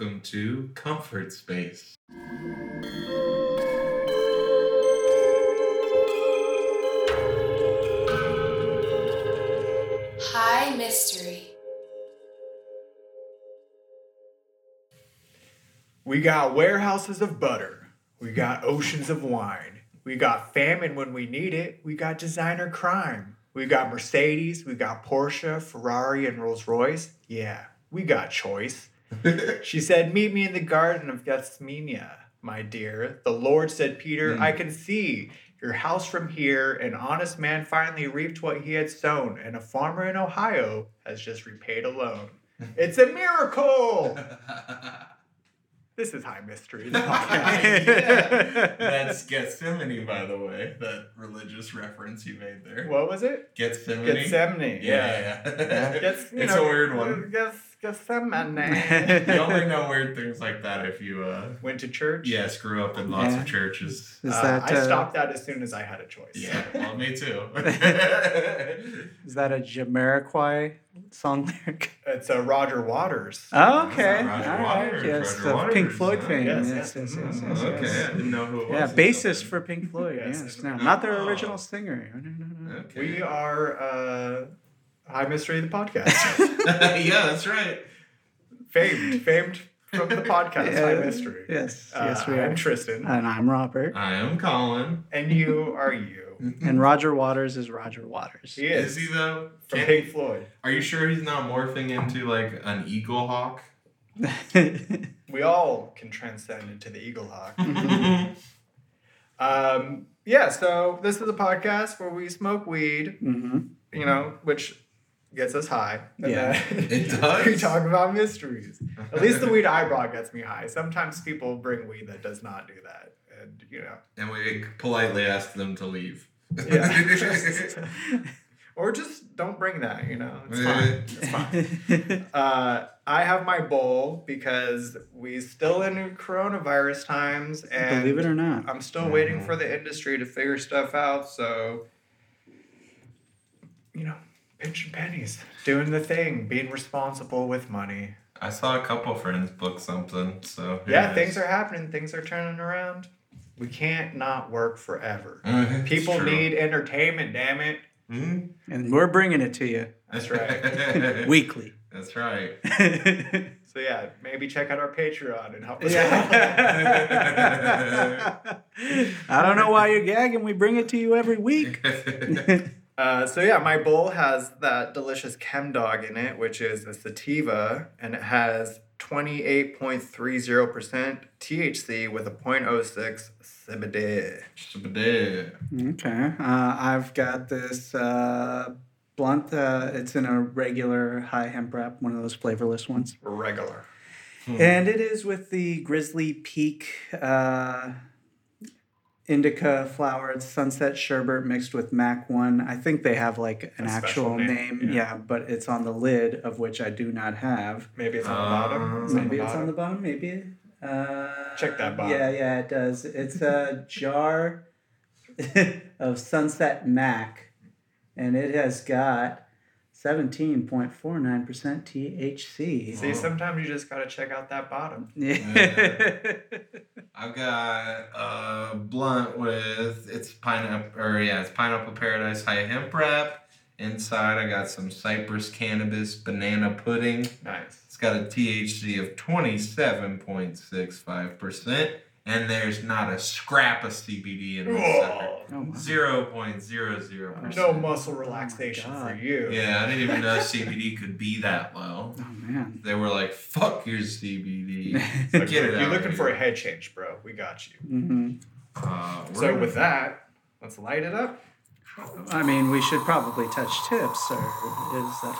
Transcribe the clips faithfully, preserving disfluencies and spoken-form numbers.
Welcome to Comfort Space. High Mystery. We got warehouses of butter. We got oceans of wine. We got famine when we need it. We got designer crime. We got Mercedes. We got Porsche, Ferrari, and Rolls-Royce. Yeah, we got choice. She said, meet me in the garden of Gethsemane, my dear. The Lord said, Peter, mm. I can see your house from here. An honest man finally reaped what he had sown, and a farmer in Ohio has just repaid a loan. It's a miracle! This is High Mystery. Yeah. That's Gethsemane, by the way, that religious reference you made there. What was it? Gethsemane. Gethsemane. Yeah, yeah. yeah. Gets, it's know, a weird one. Gets, Gethsemane. You only know weird things like that if you uh, went to church. Yeah, screw up in lots yeah. of churches. Is uh, that, I uh, stopped that as soon as I had a choice. Yeah, well, me too. Is that a Jamiroquai song lyric? It's a uh, Roger Waters. Oh, okay. Roger All Waters. Right. Yes, Roger the Waters. Pink Floyd fame. Yes, yes, yes, yes. yes, yes, yes, okay, yes. I didn't know who it was. Yeah, bassist for Pink Floyd. yes, yes. No, not their oh. original singer. No, no, no, no. Okay. We are. Uh, High Mystery, the podcast. yeah, that's right. Famed, famed from the podcast, yeah, High Mystery. Yes, uh, yes we are. I'm Tristan. And I'm Robert. I am Colin. And you are you. And Roger Waters is Roger Waters. He is. Is he, though? From Pink Floyd. Are you sure he's not morphing into, like, an eagle hawk? We all can transcend into the eagle hawk. um, yeah, so this is a podcast where we smoke weed, mm-hmm. you know, which... gets us high. And yeah, then it does. We talk about mysteries. At least the weed I brought gets me high. Sometimes people bring weed that does not do that, and you know. And we politely ask them to leave. Yeah. Or just don't bring that. You know, it's fine. It's fine. Uh, I have my bowl because we still in coronavirus times, and believe it or not, I'm still mm-hmm. waiting for the industry to figure stuff out. So, you know. Pinching pennies, doing the thing, being responsible with money. I saw a couple friends book something, so... yeah, things are happening. Things are turning around. We can't not work forever. Uh, People need entertainment, damn it. Mm-hmm. And we're bringing it to you. That's right. Weekly. That's right. So, yeah, maybe check out our Patreon and help us out. I don't know why you're gagging. We bring it to you every week. Uh, so yeah, my bowl has that delicious Chem Dog in it, which is a sativa, and it has twenty-eight point three zero percent T H C with a zero point zero six C B D. C B D. Okay. Uh, I've got this uh, blunt. Uh, it's in a regular high hemp wrap, one of those flavorless ones. Regular. Hmm. And it is with the Grizzly Peak... Uh, Indica flower, it's Sunset Sherbet mixed with Mac one. I think they have like an actual name. name. Yeah. yeah, but it's on the lid, of which I do not have. Maybe it's on the bottom. It's maybe on the it's bottom. on the bottom. Maybe. Uh, Check that bottom. Yeah, yeah, it does. It's a jar of Sunset Mac, and it has got seventeen point four nine percent T H C. See, sometimes you just got to check out that bottom. Yeah. uh, I've got a blunt with, it's pineapple, or yeah, it's Pineapple Paradise High Hemp Wrap. Inside, I got some Cypress Cannabis Banana Pudding. Nice. It's got a T H C of twenty-seven point six five percent. And there's not a scrap of C B D in this sucker. zero point zero zero percent. No muscle relaxation oh for you. Yeah, I didn't even know C B D could be that low. Oh, man. They were like, fuck your C B D. Like, get it out. You're looking here. for a head change, bro. We got you. Mm-hmm. Uh, so with that, let's light it up. I mean, we should probably touch tips. Or is that...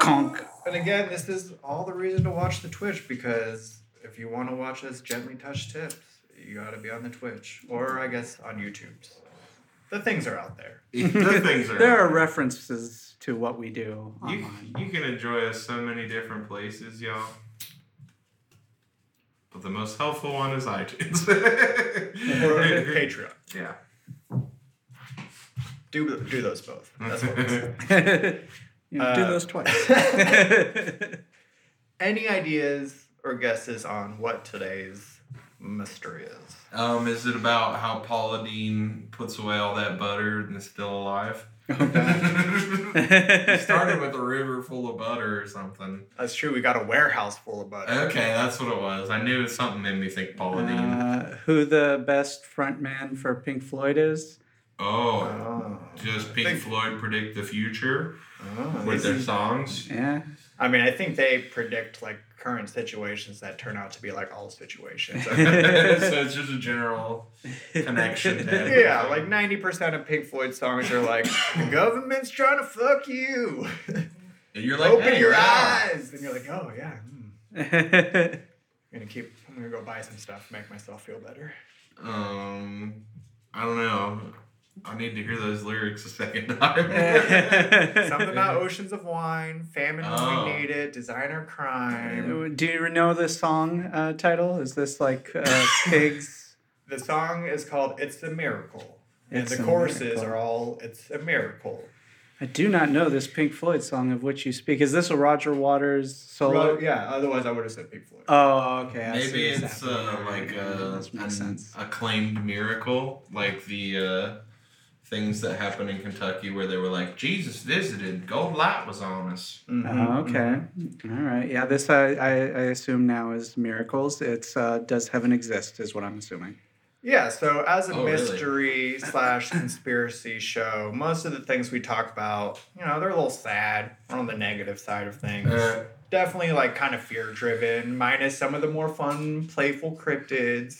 Conk. And again, this is all the reason to watch the Twitch because... if you want to watch us gently touch tips, you got to be on the Twitch or I guess on YouTube. The things are out there. the things are. There out are there. references to what we do online. You, you can enjoy us so many different places, y'all. But the most helpful one is iTunes or Patreon. Yeah. Do do those both. That's what it is. You know, uh, do those twice. Any ideas or guesses on what today's mystery is. Um, is it about how Paula Deen puts away all that butter and is still alive? Oh, God. You started with a river full of butter or something. That's true. We got a warehouse full of butter. Okay, that's what it was. I knew something made me think Paula Deen. Uh, who the best front man for Pink Floyd is? Oh, oh. Does Pink think... Floyd predict the future oh, with their songs? Yeah. I mean, I think they predict, like, current situations that turn out to be, like, all situations. So it's just a general connection. To yeah, like, ninety percent of Pink Floyd songs are like, the government's trying to fuck you. And you're like, open hey, your yeah. eyes. And you're like, oh, yeah. Mm. I'm going to keep, I'm going to go buy some stuff, make myself feel better. Um, I don't know. I need to hear those lyrics a second time. Something about oceans of wine, famine when oh. we need it, designer crime. Do you know the song uh, title? Is this like uh, Pigs? The song is called It's a Miracle. It's and the choruses miracle. Are all It's a Miracle. I do not know this Pink Floyd song of which you speak. Is this a Roger Waters solo? Ro- yeah, otherwise I would have said Pink Floyd. Oh, okay. I Maybe it's exactly uh, like a, an acclaimed miracle, like the... Uh, things that happened in Kentucky where they were like, Jesus visited, gold light was on us. Mm-hmm. Oh, okay. All right. Yeah, this I, I, I assume now is miracles. It's uh, does heaven exist is what I'm assuming. Yeah, so as a oh, mystery really? slash conspiracy show, most of the things we talk about, you know, they're a little sad. We're on the negative side of things. Uh, Definitely like kind of fear-driven, minus some of the more fun, playful cryptids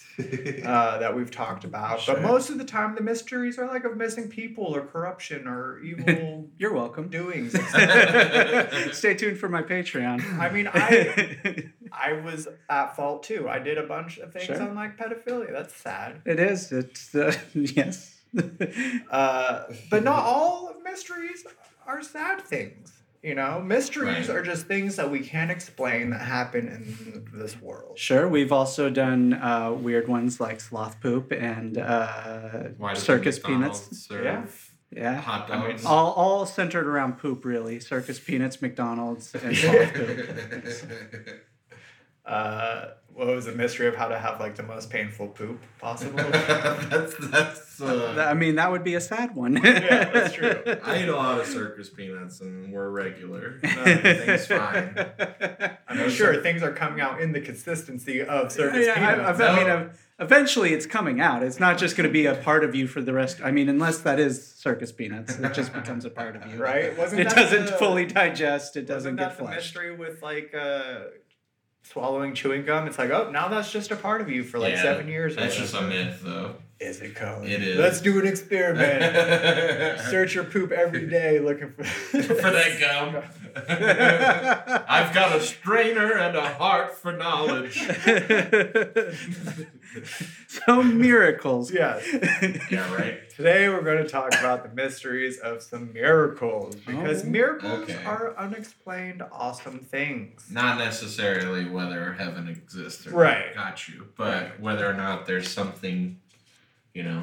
uh, that we've talked about. Sure. But most of the time, the mysteries are like of missing people or corruption or evil You're welcome. doings. Stay tuned for my Patreon. I mean, I I was at fault, too. I did a bunch of things sure. on like pedophilia. That's sad. It is. It's uh, yes. uh, but not all of mysteries are sad things. You know, mysteries right. are just things that we can't explain that happen in this world. Sure, we've also done uh, weird ones like sloth poop and uh, circus peanuts. Yeah, yeah. Hot dogs. All, all centered around poop, really. Circus peanuts, McDonald's, and sloth poop. uh, what was the mystery of how to have like the most painful poop possible? that's that's. Uh, I mean, that would be a sad one. Yeah, that's true. I eat a lot of circus peanuts, and we're regular. No, everything's fine. I'm mean, sure things are coming out in the consistency of circus yeah, yeah, peanuts. I, I, I mean, I, eventually it's coming out. It's not just going to be a part of you for the rest. I mean, unless that is circus peanuts, it just becomes a part of you, right? Wasn't it that doesn't the, fully digest. It doesn't get flushed. Mystery with like. Uh, Swallowing chewing gum, it's like, oh, now that's just a part of you for like yeah, seven years. That's just a myth, though. Is it, Cody? It is. Let's do an experiment. Search your poop every day looking for for that gum. I've got a strainer and a heart for knowledge. So miracles. Yes. Yeah, right. Today we're going to talk about the mysteries of some miracles because oh, miracles okay. are unexplained awesome things. Not necessarily whether heaven exists or right. not, got you, but whether or not there's something, you know,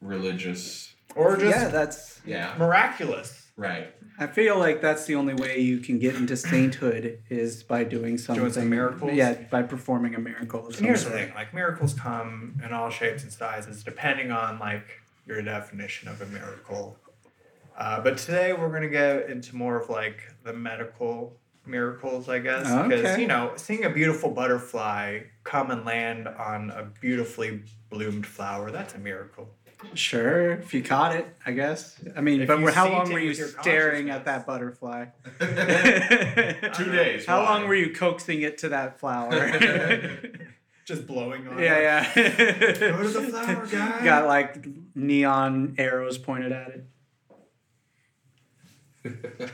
religious or just yeah, that's yeah. miraculous. Right. I feel like that's the only way you can get into sainthood is by doing something. Doing some miracles? Yeah, by performing a miracle. Or here's the thing, like miracles come in all shapes and sizes depending on like your definition of a miracle. Uh, but today we're going to get into more of like the medical miracles, I guess. Okay. Because, you know, seeing a beautiful butterfly come and land on a beautifully bloomed flower, that's a miracle. Sure, if you caught it, I guess. I mean, if but how long were you staring at that butterfly? Two days. How wow. long were you coaxing it to that flower? Just blowing on yeah, it. Yeah, yeah. Go to the flower, guy. Got like neon arrows pointed at it.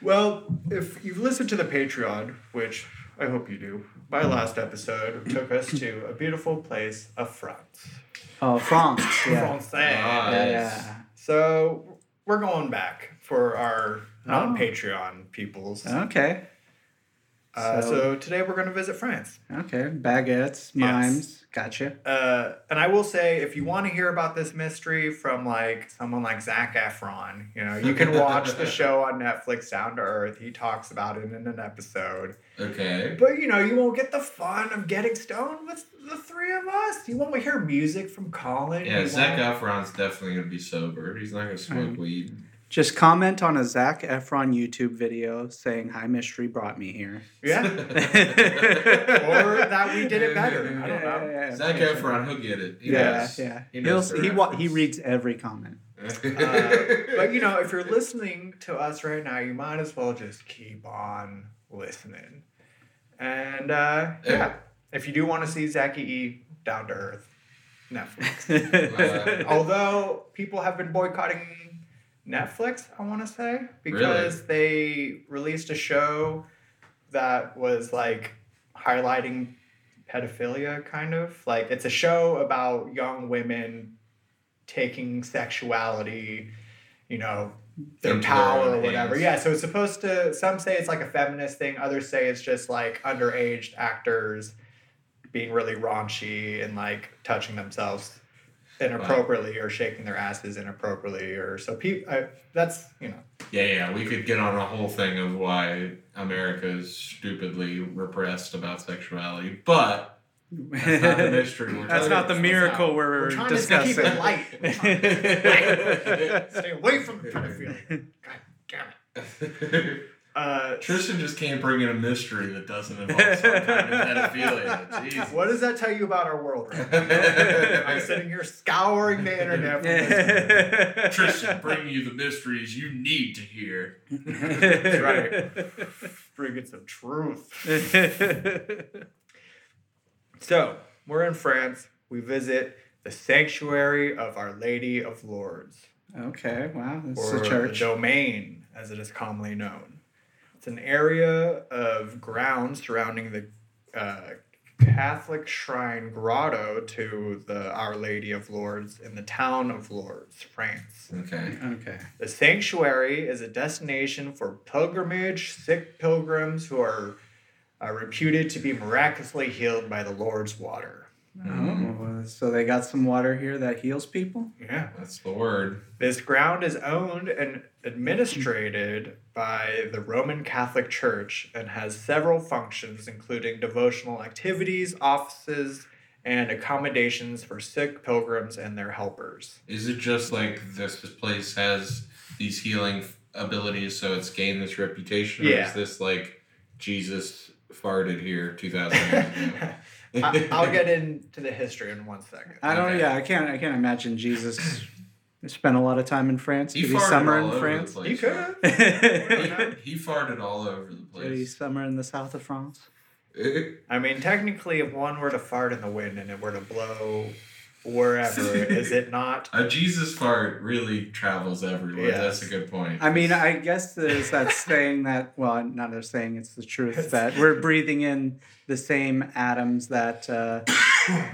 Well, if you've listened to the Patreon, which I hope you do, my last episode took us to a beautiful place of France. Oh, France. Yeah. France. Yeah, yeah. So we're going back for our non-Patreon oh. peoples. Okay. Uh, so, so today we're going to visit France. Okay. Baguettes, mimes. Yes. Gotcha. Uh, and I will say, if you want to hear about this mystery from like someone like Zac Efron, you know, you can watch the show on Netflix, Down to Earth. He talks about it in an episode. Okay. But, you know, you won't get the fun of getting stoned with the three of us. You won't hear music from Colin. Yeah, Zac Efron's definitely going to be sober. He's not going to smoke um, weed. Just comment on a Zac Efron YouTube video saying, "Hi, mystery brought me here." Yeah. Or that we did it better. I don't know. Yeah, yeah, yeah. Zac Efron, he'll get it. He yeah, knows. yeah. He, knows He'll, he, wa- he reads every comment. uh, but, you know, if you're listening to us right now, you might as well just keep on listening. And, uh, yeah, yeah. if you do want to see Zac E, Down to Earth, Netflix. uh, Although people have been boycotting Netflix, I want to say, because really? they released a show that was like highlighting pedophilia, kind of. Like, it's a show about young women taking sexuality, you know, their Into power their or whatever. Hands. Yeah, so it's supposed to, some say it's like a feminist thing, others say it's just like underage actors being really raunchy and like touching themselves inappropriately wow. or shaking their asses inappropriately, or so people I, that's you know yeah yeah we could get on a whole thing of why America is stupidly repressed about sexuality, but that's not the mystery we're that's not the miracle we're, we're trying discussing to keep it light. We're trying to keep it light. Stay away from the pedophilia, god damn it. Uh, Tristan just can't bring in a mystery that doesn't involve some kind of pedophilia. Jesus. What does that tell you about our world right now? I'm sitting here scouring the internet for mystery. Tristan, bring you the mysteries you need to hear. That's right. Bring it some truth. So, we're in France. We visit the sanctuary of Our Lady of Lourdes. Okay, wow. That's a church. Or the domain, as it is commonly known. An area of ground surrounding the uh, Catholic shrine grotto to the Our Lady of Lourdes in the town of Lourdes, France. Okay. Okay. The sanctuary is a destination for pilgrimage, sick pilgrims who are uh, reputed to be miraculously healed by the Lord's water. Oh, so they got some water here that heals people? Yeah, that's the word. This ground is owned and administrated by the Roman Catholic Church and has several functions, including devotional activities, offices, and accommodations for sick pilgrims and their helpers. Is it just like this place has these healing abilities, so it's gained this reputation? Or yeah. Is this like Jesus farted here two thousand years ago? I, I'll get into the history in one second. I don't. Okay. Yeah, I can't. I can't imagine Jesus spent a lot of time in France. He Did he summer in France? He could. he, he farted all over the place. Did he summer in the south of France? I mean, technically, if one were to fart in the wind and it were to blow wherever, is it not? A Jesus fart really travels everywhere. Yes. That's a good point. I mean, I guess there's that saying that, well, not a saying, it's the truth, that we're breathing in the same atoms that uh,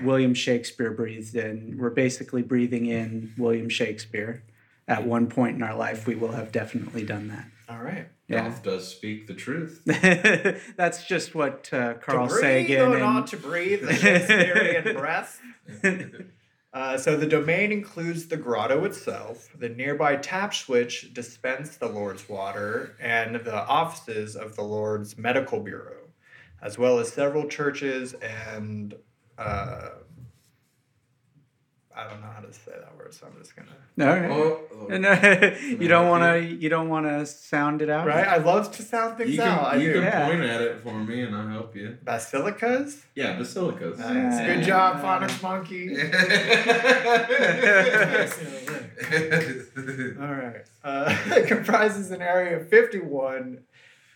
William Shakespeare breathed in. We're basically breathing in William Shakespeare. At one point in our life, we will have definitely done that. All right. Yeah. Mouth does speak the truth. That's just what uh, Carl to breathe Sagan... Or and... not to breathe, the Shakespearean breath. Uh, so the domain includes the grotto itself, the nearby taps which dispense the Lord's water, and the offices of the Lord's Medical Bureau, as well as several churches and uh, I don't know how to say that word, so I'm just gonna. No, right. oh, oh. no you don't want to. You don't want to sound it out, right? I love to sound things you can, out. You I do. can yeah. point at it for me, and I'll help you. Basilicas. Yeah, basilicas. Nice. Yeah. Good job, yeah. phonics monkey. All right. Uh, it comprises an area of fifty-one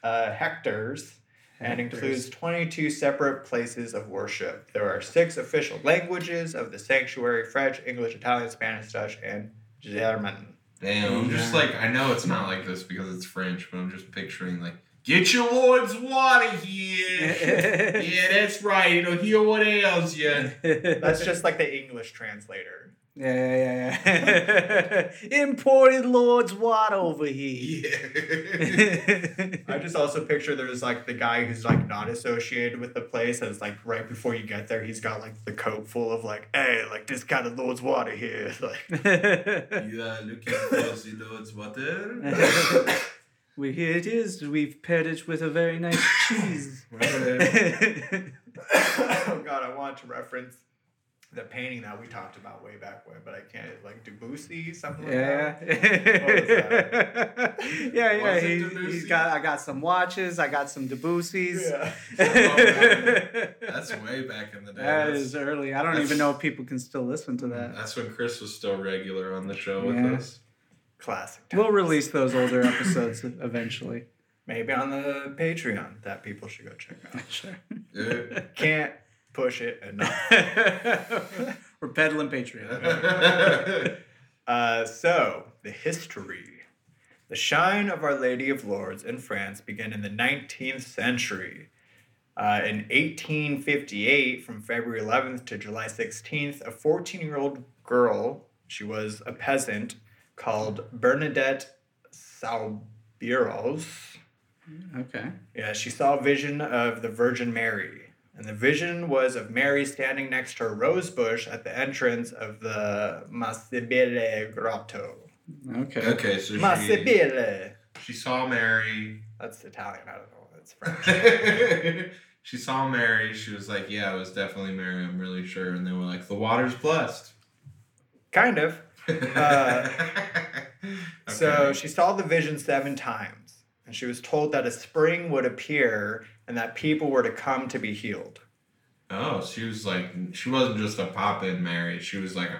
uh, hectares. And includes twenty-two separate places of worship. There are six official languages of the sanctuary: French, English, Italian, Spanish, Dutch, and German. Damn, I'm just like, I know it's not like this because it's French, but I'm just picturing like, get your Lord's water here. Yeah, that's right. It'll heal what ails you. That's just like the English translator. Yeah, yeah, yeah. yeah. Imported Lord's Watt over here. Yeah. I just also picture there's like the guy who's like not associated with the place, and it's like right before you get there, he's got like the coat full of like, hey, like discounted Lord's water here. Like, you are looking for the Lord's water. Well, here it is. We've paired it with a very nice cheese. Oh God, I want to reference the painting that we talked about way back when, but I can't, like Debussy, something yeah. like that. What was that? yeah, yeah. Was he, he's got. I got some watches. I got some Debussy's. Yeah. Oh, that's way back in the day. That that's, is early. I don't even know if people can still listen to that. That's when Chris was still regular on the show yeah. with us. Classic times. We'll release those older episodes eventually. Maybe on the Patreon that people should go check out. Sure. Yeah. Can't. Push it enough. We're peddling Patreon. uh, so, the history. The shine of Our Lady of Lourdes in France began in the nineteenth century. Uh, in eighteen fifty-eight, from February eleventh to July sixteenth, a fourteen-year-old girl, she was a peasant, called Bernadette Soubirous. Okay. Yeah, she saw a vision of the Virgin Mary. And the vision was of Mary standing next to a rose bush at the entrance of the Massabielle grotto. Okay. Okay, so Massabielle. She, she saw Mary. That's Italian. I don't know. That's French. She saw Mary. She was like, yeah, it was definitely Mary. I'm really sure. And they were like, the water's blessed. Kind of. uh, okay. So she saw the vision seven times. And she was told that a spring would appear and that people were to come to be healed. Oh, she was like, she wasn't just a pop-in Mary. She was like,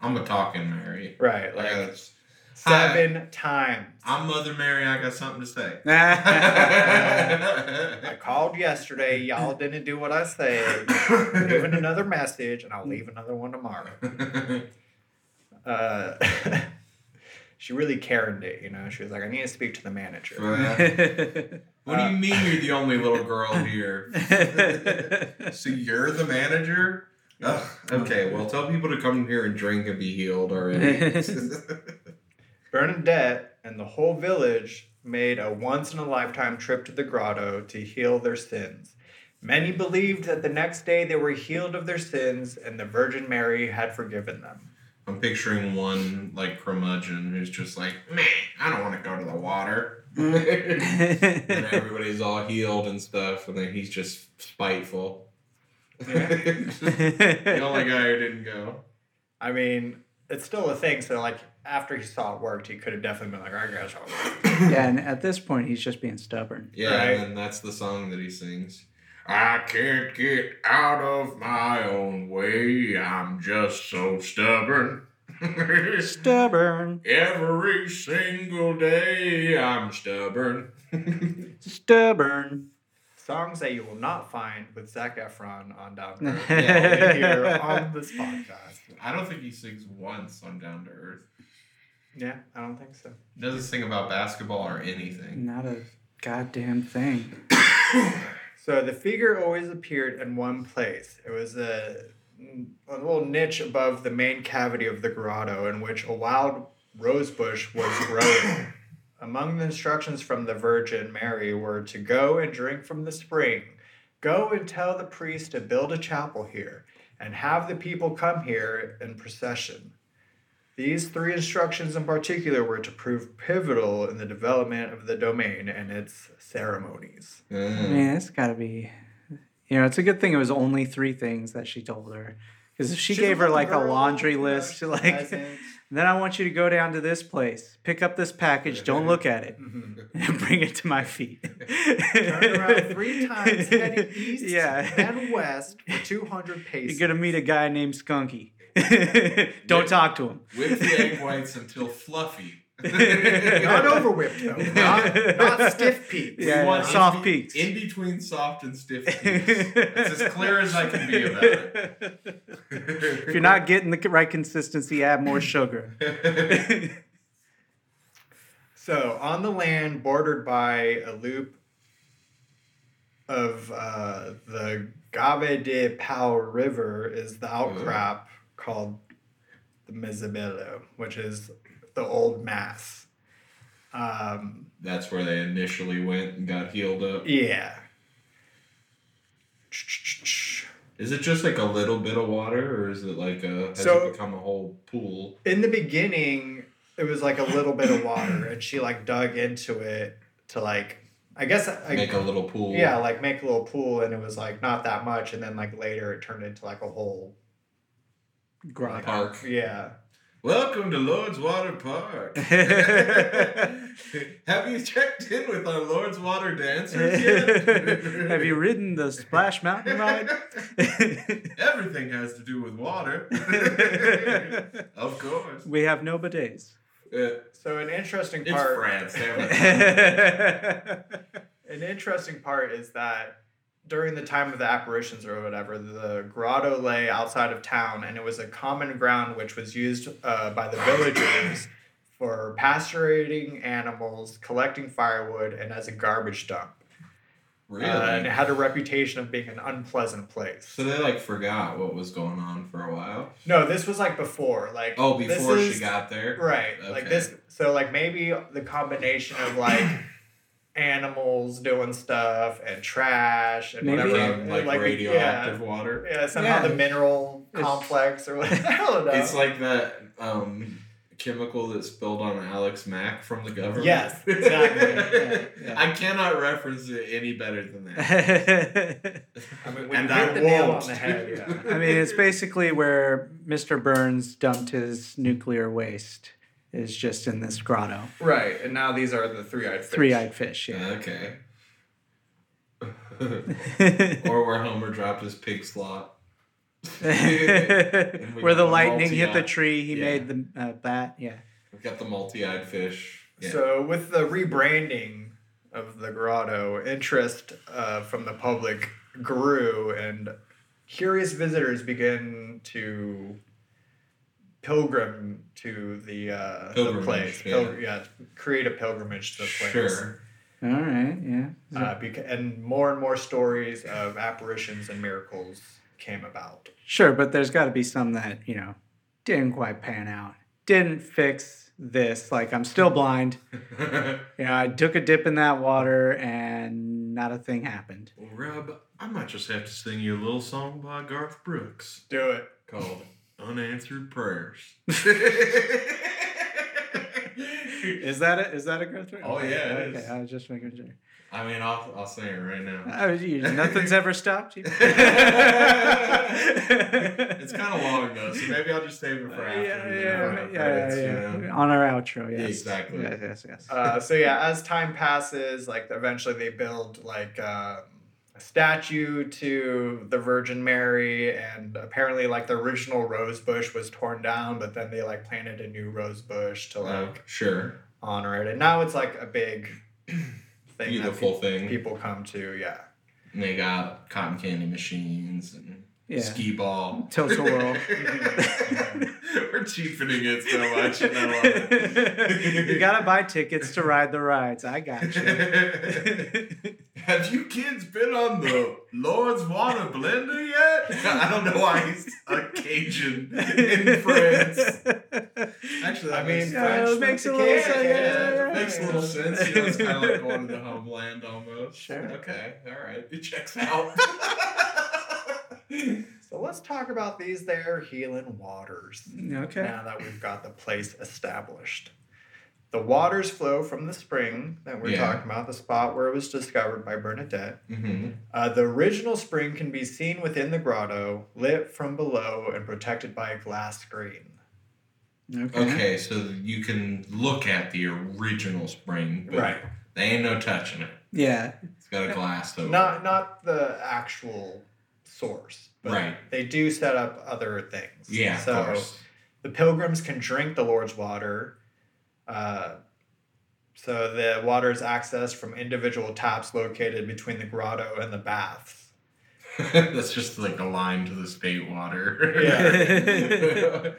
I'm a talking Mary. Right, like, like seven hi, times. I'm Mother Mary. I got something to say. I called yesterday. Y'all didn't do what I said. I'm leaving another message, and I'll leave another one tomorrow. Uh, she really Karened it, you know? She was like, I need to speak to the manager. Right. What do you mean you're the only little girl here? So you're the manager? Ugh. Okay, well, tell people to come here and drink and be healed already. Bernadette and the whole village made a once-in-a-lifetime trip to the grotto to heal their sins. Many believed that the next day they were healed of their sins and the Virgin Mary had forgiven them. I'm picturing one, like, curmudgeon who's just like, man, I don't want to go to the water. And everybody's all healed and stuff, and then he's just spiteful. Yeah. The only guy who didn't go. I mean, it's still a thing. So, like, after he saw it worked, he could have definitely been like, "I guess I'll work." Yeah, and at this point, he's just being stubborn. Yeah, right? And that's the song that he sings. I can't get out of my own way. I'm just so stubborn. Stubborn. Every single day I'm stubborn. Stubborn. Songs that you will not find with Zac Efron on Down to Earth. Yeah, here on this podcast. I don't think he sings once on Down to Earth. Yeah, I don't think so. He doesn't sing about basketball or anything. Not a goddamn thing. So the figure always appeared in one place. It was a... a little niche above the main cavity of the grotto in which a wild rose bush was growing. Among the instructions from the Virgin Mary were to go and drink from the spring, go and tell the priest to build a chapel here, and have the people come here in procession. These three instructions in particular were to prove pivotal in the development of the domain and its ceremonies. Mm. Man, it's gotta be... You know, it's a good thing it was only three things that she told her. Because if she, she gave her, like, her a laundry list, like, then I want you to go down to this place, pick up this package, don't look at it, mm-hmm. and bring it to my feet. Turn around three times, heading east yeah. and west for two hundred paces. You're going to meet a guy named Skunky. Don't Whip. Talk to him. Whip the egg whites until fluffy. Not over whipped though. Not, not stiff peaks. Yeah, we want yeah. soft in be- peaks. In between soft and stiff peaks. That's as clear as I can be about it. If you're not getting the right consistency, add more sugar. So, on the land bordered by a loop of uh, the Gave de Pau River is the outcrop Ooh. Called the Massabielle, which is the old mass. Um, That's where they initially went and got healed up? Yeah. Is it just like a little bit of water, or is it like a, has so, it become a whole pool? In the beginning, it was like a little bit of water, and she like dug into it to like, I guess. Like, make a little pool. Yeah, like make a little pool, and it was like not that much, and then like later it turned into like a whole grotto. Park. Yeah. Welcome to Lord's Water Park. Have you checked in with our Lord's Water dancers yet? Have you ridden the Splash Mountain ride? Everything has to do with water. Of course. We have no bidets. Uh, so an interesting part... It's France. An interesting part is that during the time of the apparitions or whatever, the grotto lay outside of town, and it was a common ground which was used uh, by the villagers for pasturing animals, collecting firewood, and as a garbage dump. Really? Uh, and it had a reputation of being an unpleasant place. So they, like, forgot what was going on for a while? No, this was, like, before. Like, oh, before is, she got there? Right. Okay. Like, this... So, like, maybe the combination of, like... animals doing stuff and trash and maybe whatever, like, like, like radioactive yeah, water. Yeah, somehow yeah. the mineral it's, complex or whatever. I don't know. It's like that um, chemical that spilled on Alex Mack from the government. Yes, exactly. yeah, yeah. I cannot reference it any better than that. I mean, and I the nail on the head. Yeah. I mean, it's basically where Mister Burns dumped his nuclear waste. Is just in this grotto. Right, and now these are the three-eyed fish. Three-eyed fish, yeah. Okay. Or where Homer dropped his pig slot. Where the lightning hit the tree, he yeah. made the uh, bat, yeah. We've got the multi-eyed fish. Yeah. So with the rebranding of the grotto, interest uh, from the public grew, and curious visitors began to... pilgrim to the, uh, the place. Yeah. Pilgr- yeah, create a pilgrimage to the place. Sure. All right, yeah. Uh, beca- and more and more stories of apparitions and miracles came about. Sure, but there's got to be some that, you know, didn't quite pan out. Didn't fix this. Like, I'm still blind. You know, I took a dip in that water and not a thing happened. Well, Rob, I might just have to sing you a little song by Garth Brooks. Do it. Called... Unanswered Prayers. Is that it? Is that a Garth Brooks? Oh, yeah, yeah, it okay. is. I was just making sure. I mean, I'll I'll sing it right now. Oh, you, nothing's ever stopped you. It's kind of long ago, so maybe I'll just save it for uh, after. Yeah, you know, yeah, yeah, credits, yeah. You know? On our outro, yes. Yeah, exactly. Yes, yes, yes. Uh, so, yeah, as time passes, like, eventually they build, like... Uh, a statue to the Virgin Mary, and apparently like the original rose bush was torn down, but then they like planted a new rose bush to like oh, sure honor it, and now it's like a big thing, beautiful that pe- thing people come to. Yeah, and they got cotton candy machines and yeah. ski ball, total world. We're cheapening it so much, and I love it. You gotta buy tickets to ride the rides. I got you. Have you kids been on the Lord's Water Blender yet? I don't know why he's a Cajun in France. Actually, I mean, French makes a little sense. Makes a little sense. You know, it's kind of like going to the homeland almost. Sure. Okay. All right. It checks out. So let's talk about these there healing waters. Okay. Now that we've got the place established. The waters flow from the spring that we're yeah. talking about, the spot where it was discovered by Bernadette. Mm-hmm. Uh, the original spring can be seen within the grotto, lit from below and protected by a glass screen. Okay, okay, so you can look at the original spring, but right. they ain't no touching it. Yeah. It's got a glass over. Not, not the actual source, but right. they do set up other things. Yeah, so of course. The pilgrims can drink the Lord's water. Uh, so the water is accessed from individual taps located between the grotto and the baths. That's just like a line to the state water. Yeah.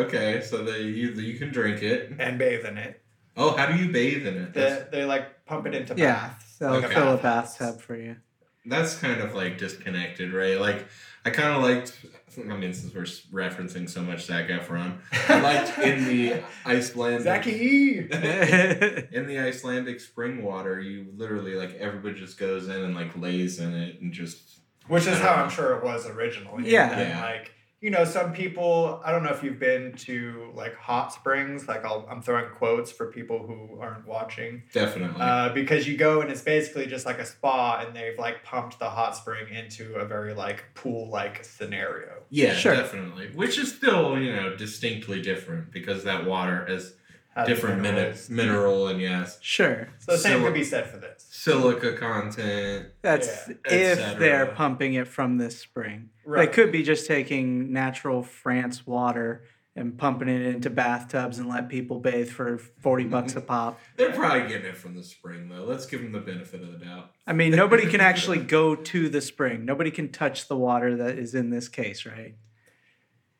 Okay, so they, you you can drink it. And bathe in it. Oh, how do you bathe in it? They, they like pump it into yeah, baths. Yeah, they'll okay. fill a bathtub for you. That's kind of like disconnected, right? Like, I kind of liked I mean, since we're referencing so much Zac Efron, I liked in the Icelandic... Zachy! In the Icelandic spring water, you literally, like, everybody just goes in and, like, lays in it and just... Which is how know. I'm sure it was originally. Yeah. And, yeah. like, you know, some people... I don't know if you've been to, like, hot springs. Like, I'll, I'm throwing quotes for people who aren't watching. Definitely. Uh, because you go and it's basically just, like, a spa, and they've, like, pumped the hot spring into a very, like, pool-like scenario. Yeah, sure. Definitely. Which is still, you know, distinctly different because that water has Has different min- mineral and yes. Sure. So the same Silic- could be said for this. Silica content. That's yeah. if they're pumping it from this spring. Right. They could be just taking natural France water and pumping it into bathtubs and let people bathe for forty bucks a pop. They're probably getting it from the spring, though. Let's give them the benefit of the doubt. I mean, nobody can actually go to the spring. Nobody can touch the water that is in this case, right?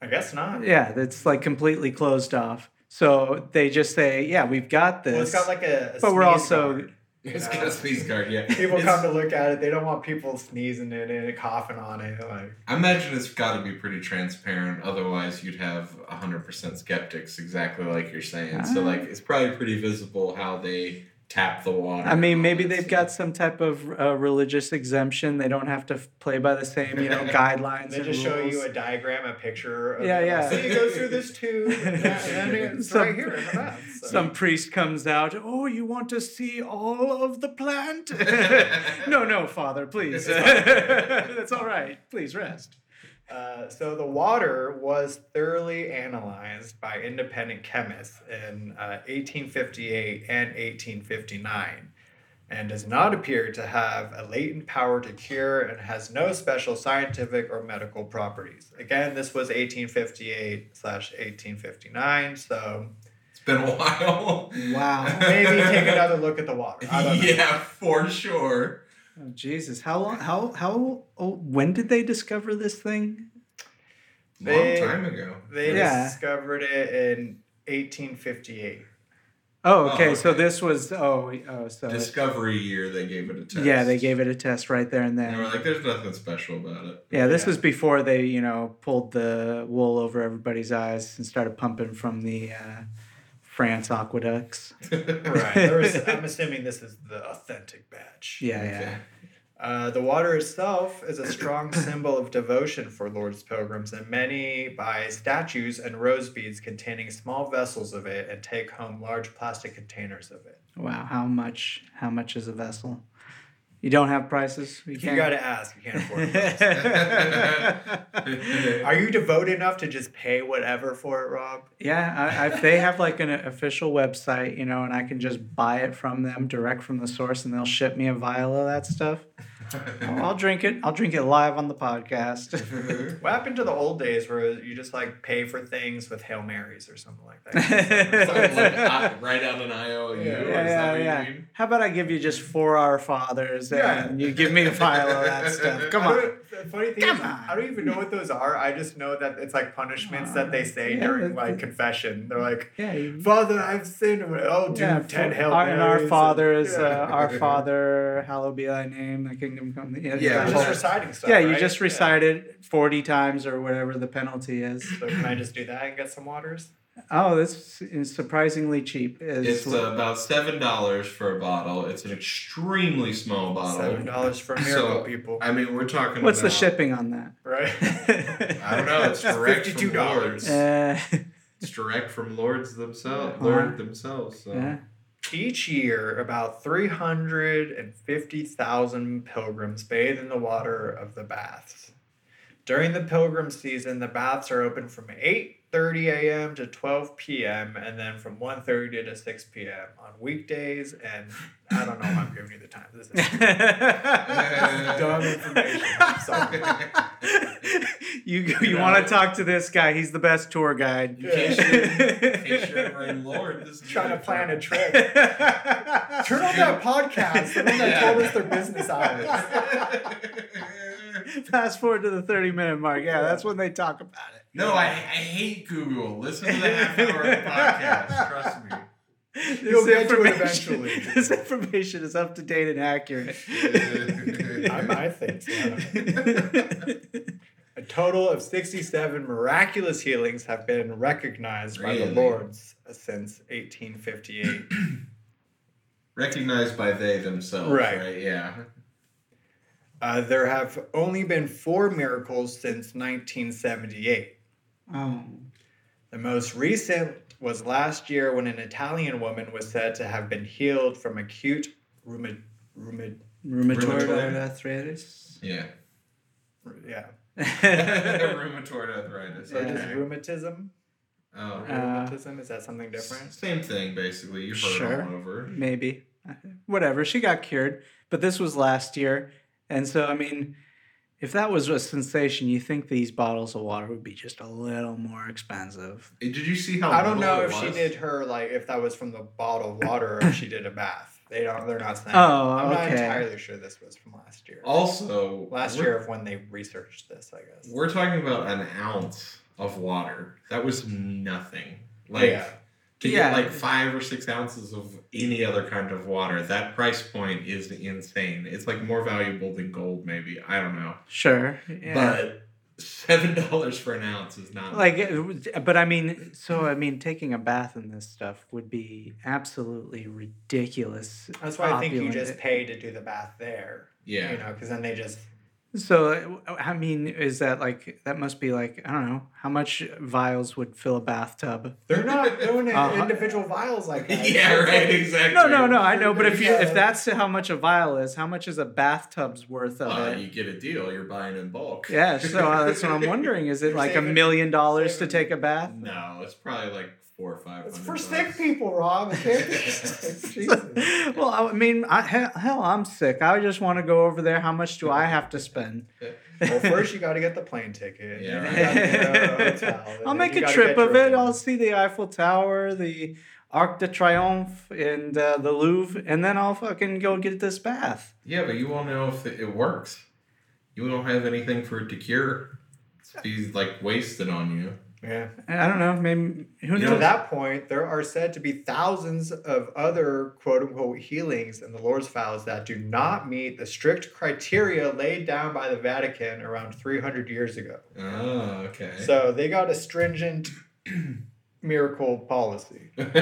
I guess not. Yeah, it's like completely closed off. So they just say, yeah, we've got this. Well, it's got like a, a but we're also guard, it's know? Got a sneeze guard, yeah. People it's, come to look at it. They don't want people sneezing in it, coughing on it. Like I imagine it's got to be pretty transparent. Otherwise, you'd have one hundred percent skeptics, exactly like you're saying. Right. So like it's probably pretty visible how they tap the water. I mean, maybe they've stuff. got some type of uh, religious exemption. They don't have to play by the same, you know, guidelines. They just show you a diagram, a picture. Of yeah, it. yeah. So you go through this tube, and then it's some, right here. That, so. Some priest comes out. Oh, you want to see all of the plant? no, no, Father, please. That's all right. Please rest. Uh, so the water was thoroughly analyzed by independent chemists in uh, eighteen fifty-eight and eighteen fifty-nine and does not appear to have a latent power to cure and has no special scientific or medical properties. Again, this was eighteen fifty-eight slash eighteen fifty-nine, so... Been a while. Wow. Maybe take another look at the water. I don't know. Yeah, for sure. Oh, Jesus. How long, how, how, oh, when did they discover this thing? A long they, time ago. They yeah. discovered it in eighteen fifty-eight. Oh, okay. Oh, okay. So this was, oh, oh, so. Discovery it, year, they gave it a test. Yeah, they gave it a test right there and then. They were like, there's nothing special about it. Yeah, this yeah. was before they, you know, pulled the wool over everybody's eyes and started pumping from the, uh, France aqueducts. Right. There was, I'm assuming this is the authentic batch. Yeah, okay. yeah. Uh, the water itself is a strong symbol of devotion for Lourdes pilgrims, and many buy statues and rose beads containing small vessels of it and take home large plastic containers of it. Wow, how much? How much is a vessel? You don't have prices? You, you got to ask. You can't afford it. Are you devoted enough to just pay whatever for it, Rob? Yeah. I, I, they have like an official website, you know, and I can just buy it from them direct from the source and they'll ship me a vial of that stuff. I'll, I'll drink it. I'll drink it live on the podcast. What happened to the old days where you just like pay for things with Hail Marys or something like that? Something like, I, right out an I O U. Yeah, yeah, yeah. You how about I give you just four Our Fathers yeah. and you give me a file of that stuff? Come on. The funny thing Come is, on. I don't even know what those are. I just know that it's like punishments uh, that they say yeah, during like confession. They're like, yeah, you, Father, I've sinned. Oh, dude, yeah, ten Hail Marys. And Our Fathers, and, yeah. uh, Our Father, hallowed be thy name, the kingdom. Yeah, yeah, just reciting stuff, yeah right? you just recite it yeah. forty times or whatever the penalty is. So can I just do that and get some waters? Oh, this is surprisingly cheap. It's, it's about seven dollars for a bottle. It's an extremely small bottle. seven dollars for miracle so, people. I mean, we're talking What's about... What's the shipping on that? Right? I don't know. It's direct fifty-two dollars. Uh, it's direct from Lourdes themselves. Uh, Lourdes themselves. So. Yeah. Each year, about three hundred fifty thousand pilgrims bathe in the water of the baths. During the pilgrim season, the baths are open from eight thirty a.m. to twelve p.m. and then from one thirty to six p.m. on weekdays. And I don't know if I'm giving you the time. This is dumb information. I'm sorry. You, you, you know, want to talk to this guy. He's the best tour guide. In case you're ever in Lourdes. Trying to plan a trip. Turn on that podcast. The one that told us their business hours. Fast forward to the thirty-minute mark. Yeah, that's when they talk about it. No, I, I hate Google. Listen to the half hour of the podcast. Trust me. This You'll get to it eventually. This information is up to date and accurate. I, I think so. total of sixty-seven miraculous healings have been recognized really? by the Lords since eighteen fifty-eight. Recognized by they themselves, right? right? Yeah. Uh, there have only been four miracles since nineteen seventy-eight. Oh. The most recent was last year when an Italian woman was said to have been healed from acute rheumatoid rheumatoid arthritis. Yeah. Yeah. Rheumatoid arthritis. Okay. Or just rheumatism. Oh. Rheumatism, uh, is that something different? Same thing, basically. You've heard sure. it all over. Maybe. Whatever. She got cured, but this was last year. And so, I mean, if that was a sensation, you think these bottles of water would be just a little more expensive. Did you see how I don't know if was? she did her, like, if that was from the bottle of water or if she did a bath. They don't, they're not saying. Oh, I'm okay. not entirely sure this was from last year. Also, last year of when they researched this, I guess. We're talking about an ounce of water. That was nothing. Like, yeah. to yeah. get like five or six ounces of any other kind of water, that price point is insane. It's like more valuable than gold, maybe. I don't know. Sure. Yeah. But seven dollars for an ounce is not like, it, but I mean, so I mean, taking a bath in this stuff would be absolutely ridiculous. That's why opulent. I think you just pay to do the bath there. Yeah. You know, because then they just. So, I mean, is that like, that must be like, I don't know, how much vials would fill a bathtub? They're not doing uh, individual vials like that. Yeah, right, exactly. No, no, no, I know, but if you if that's how much a vial is, how much is a bathtub's worth of uh, it? You get a deal, you're buying in bulk. Yeah, so uh, that's what I'm wondering. Is it like a million dollars to take a bath? No, it's probably like four or five. It's for sick people, Rob. Well, I mean, I, hell, I'm sick. I just want to go over there. How much do I have to spend? Well, first you got to get the plane ticket. Yeah, right. hotel, I'll make a trip of it. Room. I'll see the Eiffel Tower, the Arc de Triomphe, and uh, the Louvre, and then I'll fucking go get this bath. Yeah, but you won't know if it works. You don't have anything for it to cure. It's like wasted on you. Yeah, I don't know. Maybe who knows? At that point, there are said to be thousands of other "quote unquote" healings in the Lord's files that do not meet the strict criteria laid down by the Vatican around three hundred years ago. Oh, okay. So they got a stringent miracle policy. But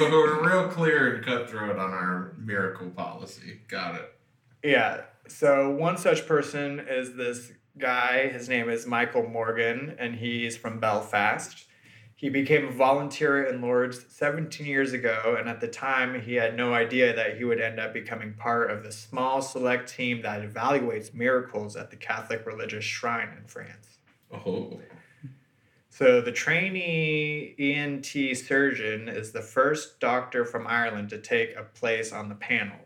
we're real clear and cutthroat on our miracle policy. Got it. Yeah. So one such person is this guy. His name is Michael Morgan, and he's from Belfast. He became a volunteer in Lourdes seventeen years ago, and at the time, he had no idea that he would end up becoming part of the small select team that evaluates miracles at the Catholic religious shrine in France. Oh. So the trainee E N T surgeon is the first doctor from Ireland to take a place on the panel.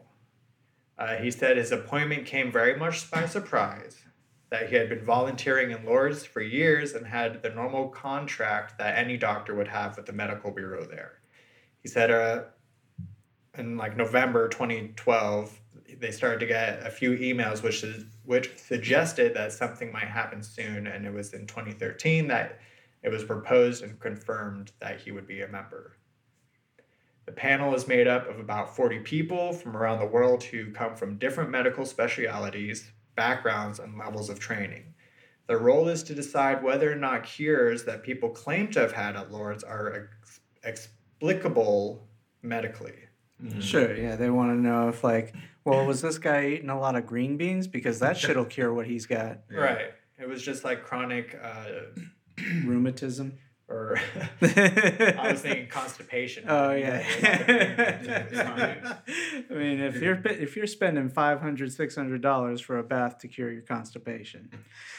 Uh, he said his appointment came very much by surprise, that he had been volunteering in Lourdes for years and had the normal contract that any doctor would have with the medical bureau there. He said uh, in like November twenty twelve, they started to get a few emails which which suggested that something might happen soon, and it was in twenty thirteen that it was proposed and confirmed that he would be a member. The panel is made up of about forty people from around the world who come from different medical specialities, backgrounds, and levels of training. Their role is to decide whether or not cures that people claim to have had at Lourdes are ex- explicable medically. Mm-hmm. Sure, yeah, they want to know if, like, well, was this guy eating a lot of green beans? Because that shit'll cure what he's got. Yeah. Right. It was just like chronic uh, rheumatism. Or I was thinking constipation. Oh yeah. I mean, if you're if you're spending five hundred, six hundred dollars for a bath to cure your constipation,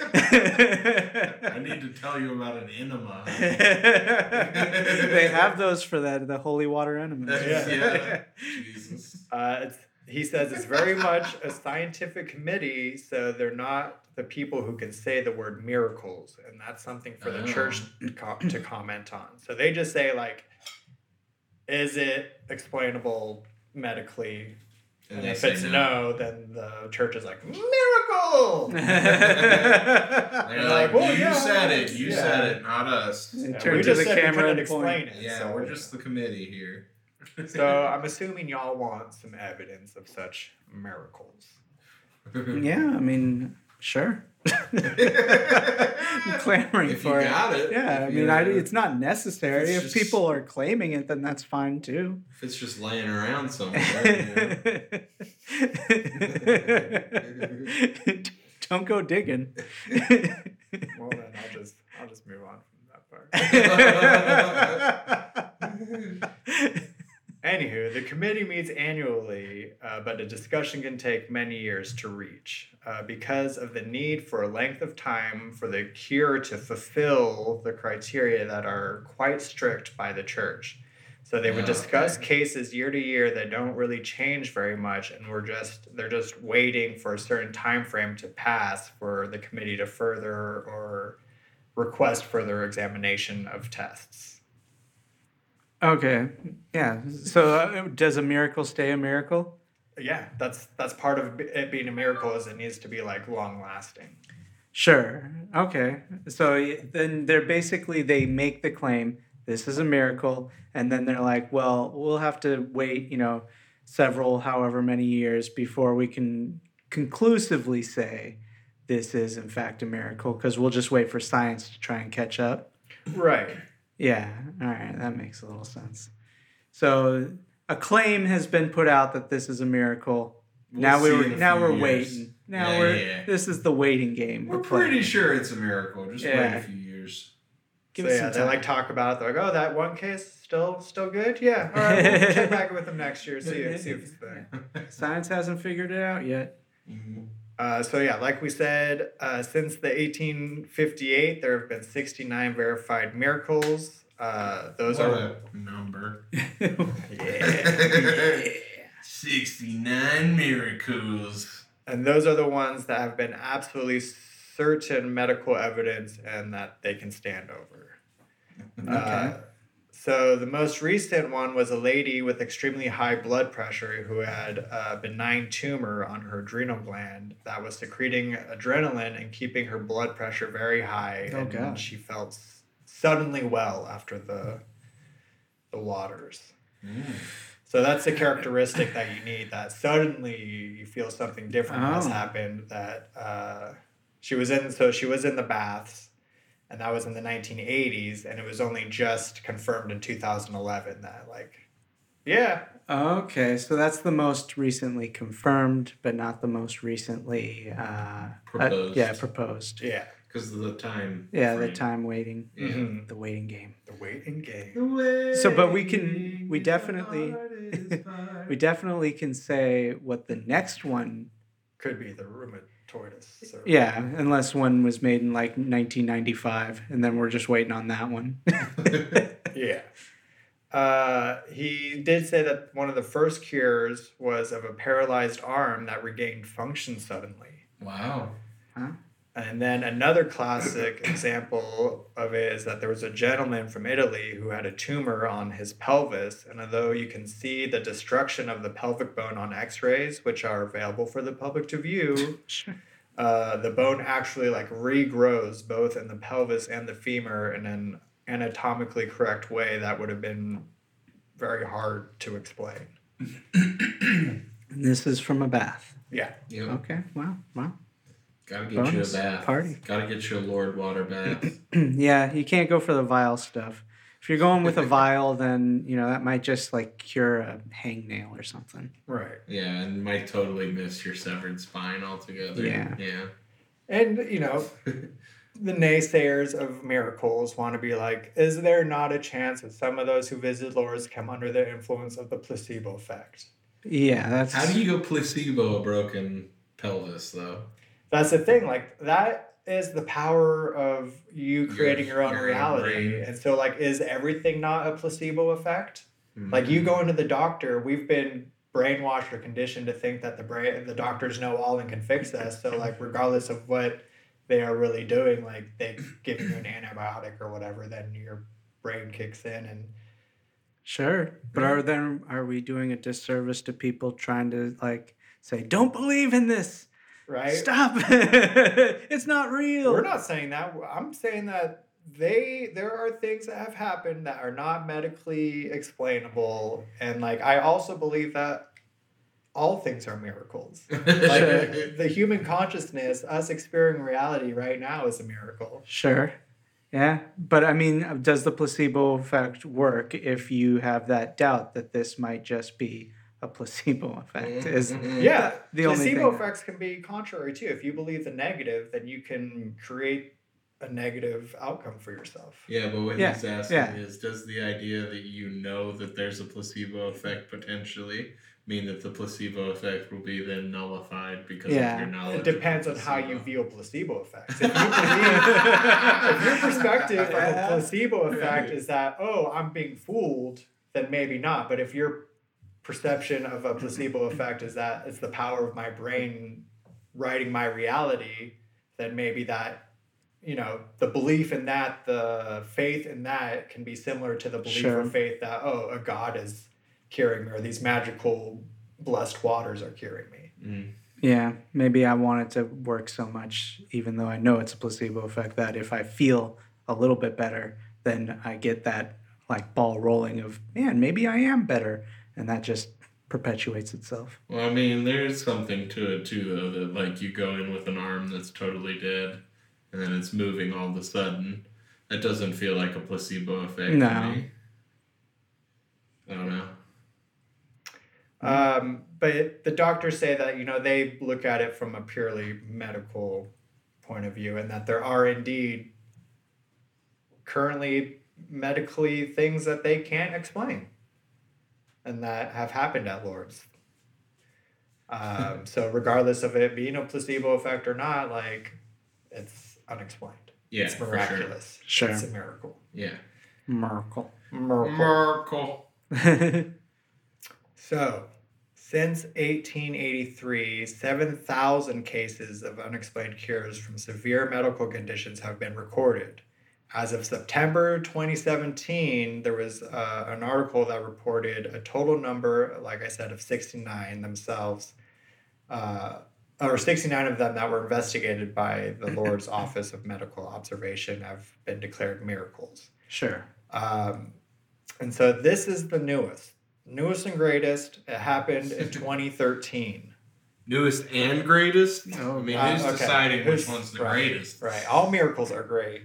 I need to tell you about an enema. They have those for that, the holy water enemas. Yeah. yeah. Jesus. Uh, it's, he says it's very much a scientific committee, so they're not the people who can say the word miracles, and that's something for the oh. church to, co- to comment on. So they just say, like, is it explainable medically? And, and if it's no, no, then the church is like, miracle! They're like, well, you yeah, said it, you yeah. said it, not us. They yeah, turn to the camera and explain it. Yeah, so we're just the committee here. So I'm assuming y'all want some evidence of such miracles. Yeah, I mean, sure. clamoring if for it. If you got it. Yeah, I mean, I, it's not necessary. It's if just, people are claiming it, then that's fine too. If it's just laying around somewhere. You know? Don't go digging. Well, then I'll just, I'll just move on from that part. Anywho, the committee meets annually, uh, but the discussion can take many years to reach uh, because of the need for a length of time for the cure to fulfill the criteria that are quite strict by the church. So they would oh, discuss okay. cases year to year that don't really change very much, and we're just they're just waiting for a certain time frame to pass for the committee to further or request further examination of tests. Okay. Yeah. So uh, does a miracle stay a miracle? Yeah, that's that's part of it being a miracle is it needs to be like long lasting. Sure. Okay. So then they're basically they make the claim this is a miracle, and then they're like, well, we'll have to wait, you know, several however many years before we can conclusively say this is in fact a miracle because we'll just wait for science to try and catch up. Right. Yeah, all right, that makes a little sense. So a claim has been put out that this is a miracle. We'll now we were now we're years. waiting. Now yeah, we're yeah, yeah. This is the waiting game. We're, we're pretty sure it's a miracle. Just yeah. wait a few years. Give so it yeah, some time. They like talk about it. They're like, oh, that one case still still good. Yeah, all right, we'll check back with them next year. See if see if it's there. Science hasn't figured it out yet. Mm-hmm. Uh, so, yeah, like we said, uh, since the eighteen fifty-eight, there have been sixty-nine verified miracles. Uh, those what are a number. yeah. yeah. sixty-nine miracles. And those are the ones that have been absolutely certain medical evidence and that they can stand over. Okay. Uh, so the most recent one was a lady with extremely high blood pressure who had a benign tumor on her adrenal gland that was secreting adrenaline and keeping her blood pressure very high. Oh, and God. She felt suddenly well after the the waters. Mm. So that's the characteristic that you need, that suddenly you feel something different oh. has happened. That uh, she was in, so she was in the baths. And that was in the nineteen eighties, and it was only just confirmed in two thousand eleven that, like, yeah. Okay, so that's the most recently confirmed, but not the most recently uh, proposed. Uh, yeah, proposed. Yeah, because of the time. Yeah, frame. the time waiting. Yeah. Mm-hmm. The waiting game. The waiting game. The waiting so, but we can, we definitely, we definitely can say what the next one could be, the rheumatoid. Tortoise. So. Yeah, unless one was made in like nineteen ninety-five, and then we're just waiting on that one. yeah. Uh, he did say that one of the first cures was of a paralyzed arm that regained function suddenly. Wow. Huh? And then another classic example of it is that there was a gentleman from Italy who had a tumor on his pelvis. And although you can see the destruction of the pelvic bone on x-rays, which are available for the public to view, uh, the bone actually like regrows both in the pelvis and the femur in an anatomically correct way that would have been very hard to explain. This is from a bath. Yeah. Yep. Okay. Wow. Wow. Gotta get Bonus you a bath. Party. Gotta get you a Lord water bath. Yeah, you can't go for the vial stuff. If you're going with a vial, then, you know, that might just, like, cure a hangnail or something. Right. Yeah, and might totally miss your severed spine altogether. Yeah. Yeah. And, you know, the naysayers of miracles want to be like, is there not a chance that some of those who visit Lourdes come under the influence of the placebo effect? Yeah, that's... How do you go placebo a broken pelvis, though? That's the thing, like, that is the power of you creating your, your own your reality. Brain. And so, like, is everything not a placebo effect? Mm-hmm. Like, you go into the doctor, we've been brainwashed or conditioned to think that the brain, the doctors know all and can fix us. So, like, regardless of what they are really doing, like, they give you an antibiotic or whatever, then your brain kicks in and... Sure. But are then are we doing a disservice to people trying to, like, say, don't believe in this? Right? Stop. It's not real. We're not saying that. I'm saying that they there are things that have happened that are not medically explainable. And like I also believe that all things are miracles. Like the, the human consciousness, us experiencing reality right now, is a miracle. Sure. Yeah. But I mean, does the placebo effect work if you have that doubt that this might just be a placebo effect? Is yeah. The placebo only thing. Effects can be contrary too. If you believe the negative, then you can create a negative outcome for yourself. Yeah, but what yeah. he's asking yeah. is, does the idea that you know that there's a placebo effect potentially mean that the placebo effect will be then nullified because yeah. of your knowledge? It depends on how you view placebo effects. If, you believe, if your perspective yeah. of the placebo effect is that, oh, I'm being fooled, then maybe not. But if your perception of a placebo effect is that it's the power of my brain writing my reality, then maybe that, you know, the belief in that, the faith in that can be similar to the belief sure. or faith that, oh, a God is curing me, or these magical blessed waters are curing me. Mm. Yeah, maybe I want it to work so much, even though I know it's a placebo effect, that if I feel a little bit better, then I get that like ball rolling of, man, maybe I am better, and that just perpetuates itself. Well, I mean, there's something to it too, though, that like you go in with an arm that's totally dead, and then it's moving all of a sudden. That doesn't feel like a placebo effect no. to me. I don't know. Um, but the doctors say that, you know, they look at it from a purely medical point of view, and that there are indeed currently medically things that they can't explain and that have happened at Lourdes. Um, so regardless of it being a placebo effect or not, like, it's unexplained. Yeah, it's miraculous. Sure. It's sure. a miracle. Yeah. Miracle. Miracle. Miracle. So, since eighteen eighty-three, seven thousand cases of unexplained cures from severe medical conditions have been recorded. As of September twenty seventeen, there was uh, an article that reported a total number, like I said, of sixty-nine themselves, uh, or sixty-nine of them that were investigated by the Lord's Office of Medical Observation have been declared miracles. Sure. Um, and so this is the newest. Newest and greatest. It happened in twenty thirteen. Newest and greatest? No, I mean, who's uh, okay. deciding who's, which one's the right, greatest? Right. All miracles are great.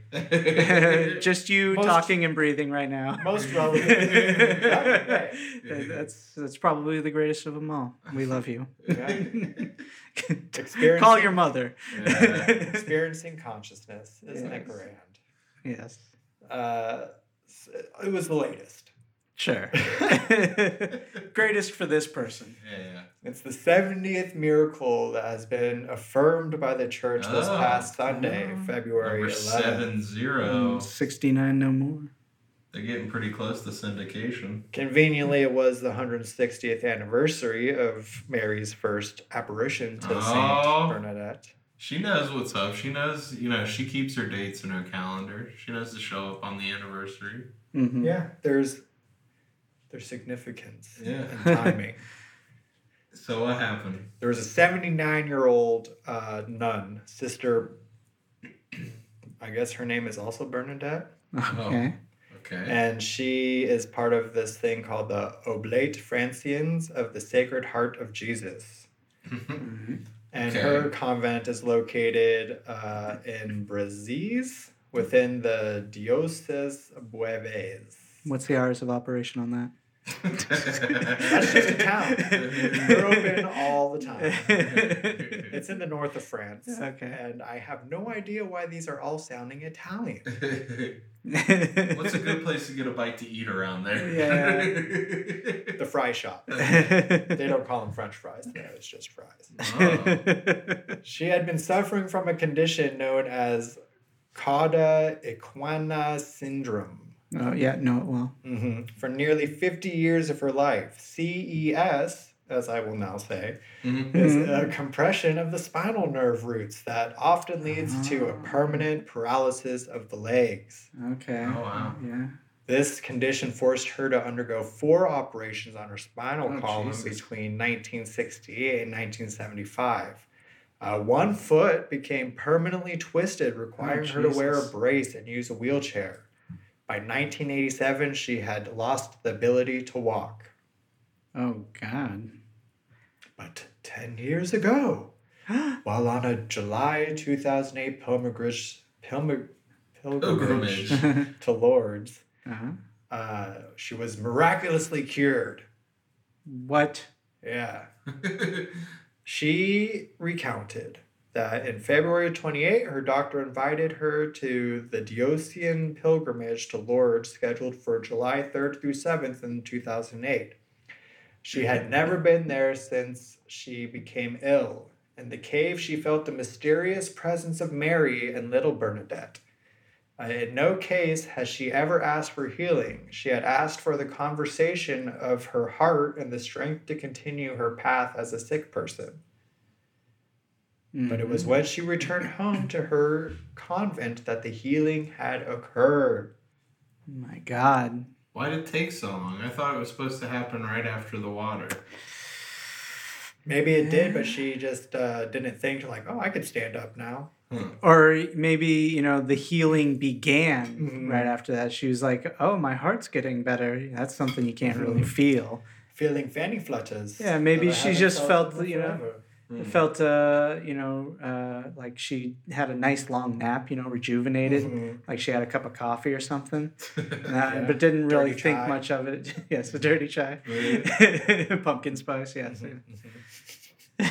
Just you most, talking and breathing right now. Most relevant. That, right. that's, that's probably the greatest of them all. We love you. Yeah. Call your mother. Yeah. Experiencing consciousness. Isn't yes. it grand? Yes. Uh, it was the latest. Sure. Greatest for this person. Yeah, yeah. It's the seventieth miracle that has been affirmed by the church oh, this past Sunday, oh. February eleventh. seven zero. sixty-nine no more. They're getting pretty close to syndication. Conveniently, it was the one hundred sixtieth anniversary of Mary's first apparition to oh. Saint Bernadette. She knows what's up. She knows, you know, she keeps her dates in her calendar. She knows to show up on the anniversary. Mm-hmm. Yeah, there's... their significance yeah. and timing. So what happened? There was a seventy-nine-year-old uh, nun, sister, I guess her name is also Bernadette. Okay. Okay. And she is part of this thing called the Oblate Franciscans of the Sacred Heart of Jesus. And okay. her convent is located uh, in Brasiz, within the Diocese of Boeves. What's the hours of operation on that? That's just a town. They're open all the time. It's in the north of France. Yeah, okay. And I have no idea why these are all sounding Italian. What's a good place to get a bite to eat around there? Yeah. The fry shop. They don't call them French fries there. It's just fries. Oh. She had been suffering from a condition known as Cauda Equina Syndrome. Oh, yeah, know it well. Mm-hmm. For nearly fifty years of her life, C E S, as I will now say, mm-hmm. is a compression of the spinal nerve roots that often leads oh. to a permanent paralysis of the legs. Okay. Oh, wow. Yeah. This condition forced her to undergo four operations on her spinal oh, column Jesus. between nineteen sixty-eight and nineteen seventy-five. Uh, one foot became permanently twisted, requiring oh, her to wear a brace and use a wheelchair. By nineteen eighty-seven, she had lost the ability to walk. Oh, God. but ten years ago, while on a July two thousand eight pilgrimage, pilgrimage, pilgrimage to Lourdes, uh-huh. uh, she was miraculously cured. What? Yeah. She recounted that in February twenty-eighth, her doctor invited her to the Diocesan pilgrimage to Lourdes scheduled for July third through seventh in two thousand eight. She had never been there since she became ill. In the cave, she felt the mysterious presence of Mary and little Bernadette. Uh, in no case has she ever asked for healing. She had asked for the conversation of her heart and the strength to continue her path as a sick person. Mm-hmm. But it was when she returned home to her convent that the healing had occurred. Oh my God. Why did it take so long? I thought it was supposed to happen right after the water. Maybe it did, but she just uh, didn't think, like, oh, I could stand up now. Hmm. Or maybe, you know, the healing began mm-hmm. right after that. She was like, oh, my heart's getting better. That's something you can't really feel. Feeling fanny flutters. Yeah, maybe she just felt, felt you know... Forever. It felt, uh, you know, uh, like she had a nice long nap, you know, rejuvenated, mm-hmm. like she had a cup of coffee or something, uh, yeah. but didn't really dirty think chai. much of it. Yes, a dirty chai. Mm-hmm. Pumpkin spice, yes. Mm-hmm.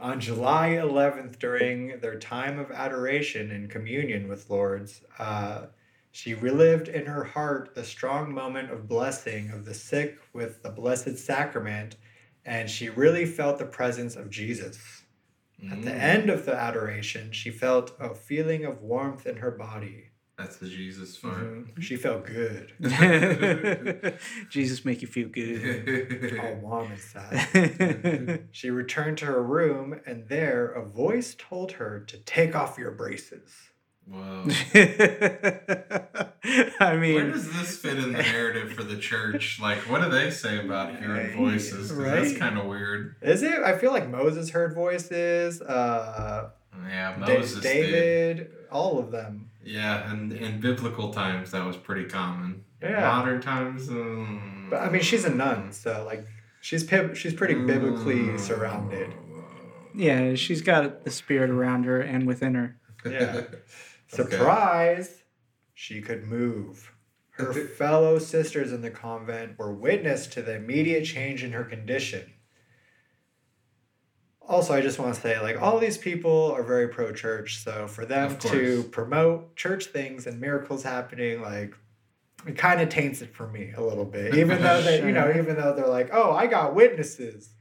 On July eleventh, during their time of adoration and communion with Lourdes, uh, she relived in her heart the strong moment of blessing of the sick with the Blessed Sacrament. And she really felt the presence of Jesus. Mm. At the end of the adoration, she felt a feeling of warmth in her body. That's the Jesus part. Mm-hmm. She felt good. Jesus make you feel good. All warm inside. She returned to her room, and there a voice told her to take off your braces. Whoa. I mean, where does this fit in the narrative for the church? Like, what do they say about hearing right, voices? Right. That's kind of weird. Is it? I feel like Moses heard voices. Uh, yeah, Moses, David, did. all of them. Yeah, and in biblical times that was pretty common. Yeah, modern times. Um, but I mean, she's a nun, so like, she's she's pretty biblically surrounded. Yeah, she's got the spirit around her and within her. Yeah. Surprise! Okay. She could move. Her fellow sisters in the convent were witness to the immediate change in her condition. Also, I just want to say, like, all these people are very pro-church, so for them to promote church things and miracles happening, like, it kind of taints it for me a little bit. Even though they, sure. you know, even though they're like, oh, I got witnesses.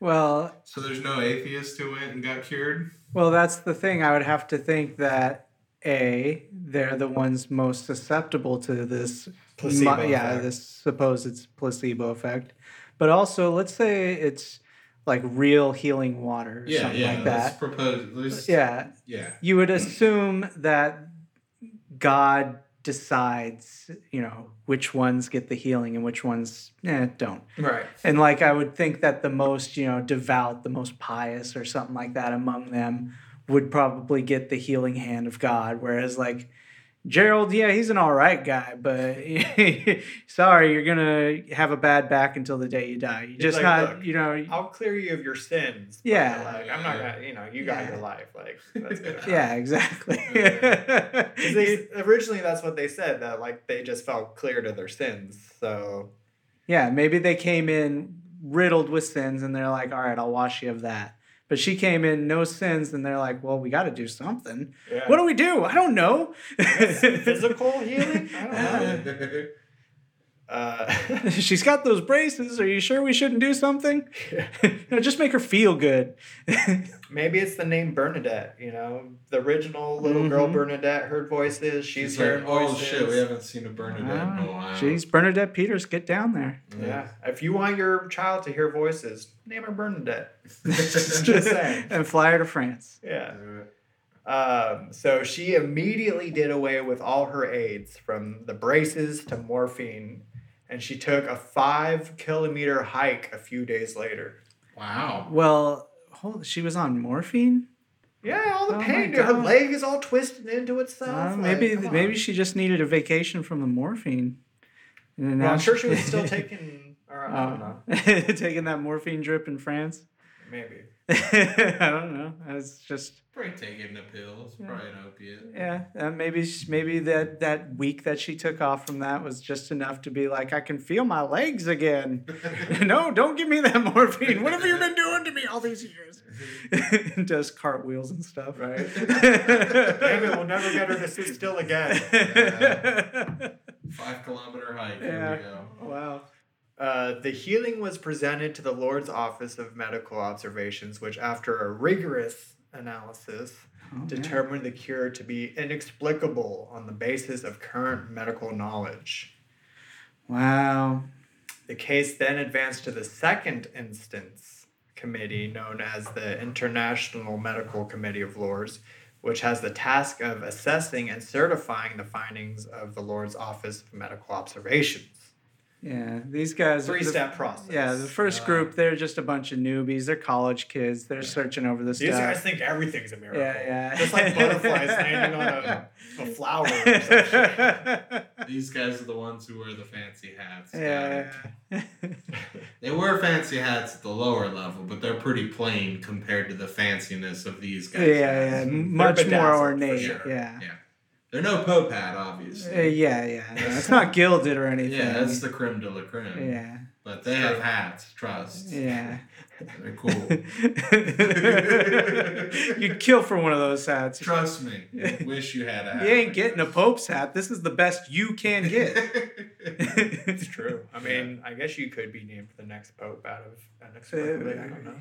Well, so there's no atheists who went and got cured? Well, that's the thing. I would have to think that A, they're the ones most susceptible to this placebo mu- yeah, effect. this supposed placebo effect. But also, let's say it's like real healing water or yeah, something yeah, like that. Let's propose, let's, yeah, yeah. You would assume that God decides, you know, which ones get the healing and which ones eh, don't. Right. And like I would think that the most, you know, devout, the most pious or something like that among them would probably get the healing hand of God. Whereas, like, Gerald, yeah, he's an all right guy, but sorry, you're going to have a bad back until the day you die. You just like, not, you know. I'll clear you of your sins. Yeah. Like, I'm not going to, you know, you got yeah. your life. Like, that's good. Yeah, exactly. Yeah. They, originally, that's what they said, that, like, they just felt cleared of their sins. So. Yeah, maybe they came in riddled with sins and they're like, all right, I'll wash you of that. But she came in, no sins, and they're like, well, we got to do something. Yeah. What do we do? I don't know. Physical healing? I don't know. Uh, She's got those braces. Are you sure we shouldn't do something? Yeah. No, just make her feel good. Maybe it's the name Bernadette, you know? The original little mm-hmm. girl Bernadette heard voices. She's, she's heard like, voices. Oh, shit, we haven't seen a Bernadette uh, in a while. Jeez, Bernadette Peters, get down there. Yeah. yeah. If you want your child to hear voices, name her Bernadette. Just saying. And fly her to France. Yeah. Um, so she immediately did away with all her aids, from the braces to morphine, and she took a five-kilometer hike a few days later. Wow. Well, hold, she was on morphine? Yeah, all the oh pain. Her leg is all twisted into itself. Uh, maybe like, maybe she just needed a vacation from the morphine. And well, I'm sure she was still taking... Or, I don't know. Taking that morphine drip in France? Maybe. I don't know. I was just probably taking the pills, yeah. probably an opiate. Yeah, and maybe maybe that that week that she took off from that was just enough to be like, I can feel my legs again. No, don't give me that morphine. What have you been doing to me all these years? Does cartwheels and stuff, right? Maybe we'll never get her to sit still again. Yeah. Five kilometer hike. Yeah. Here we go. Wow. Uh, the healing was presented to the Lord's Office of Medical Observations, which, after a rigorous analysis, oh, determined yeah. the cure to be inexplicable on the basis of current medical knowledge. Wow. The case then advanced to the second instance committee, known as the International Medical Committee of Lourdes, which has the task of assessing and certifying the findings of the Lord's Office of Medical Observations. Yeah, these guys... Three-step the, process. Yeah, the first uh, group, they're just a bunch of newbies. They're college kids. They're yeah. searching over this stuff. These guys think everything's a miracle. Yeah, yeah. Just like butterflies landing on a, a flower or something. These guys are the ones who wear the fancy hats. Yeah. yeah. They wear fancy hats at the lower level, but they're pretty plain compared to the fanciness of these guys. Yeah, yeah. Much more ornate. Sure. Yeah. Yeah. They're no Pope hat, obviously. Uh, yeah, yeah. No, it's not gilded or anything. Yeah, that's the creme de la creme. Yeah. But they have hats, trust. Yeah. They're cool. You'd kill for one of those hats. Trust me. I wish you had a hat. You ain't getting a Pope's hat. This is the best you can get. It's true. I mean, I guess you could be named the next Pope out of unexpectedly. Uh, I don't know.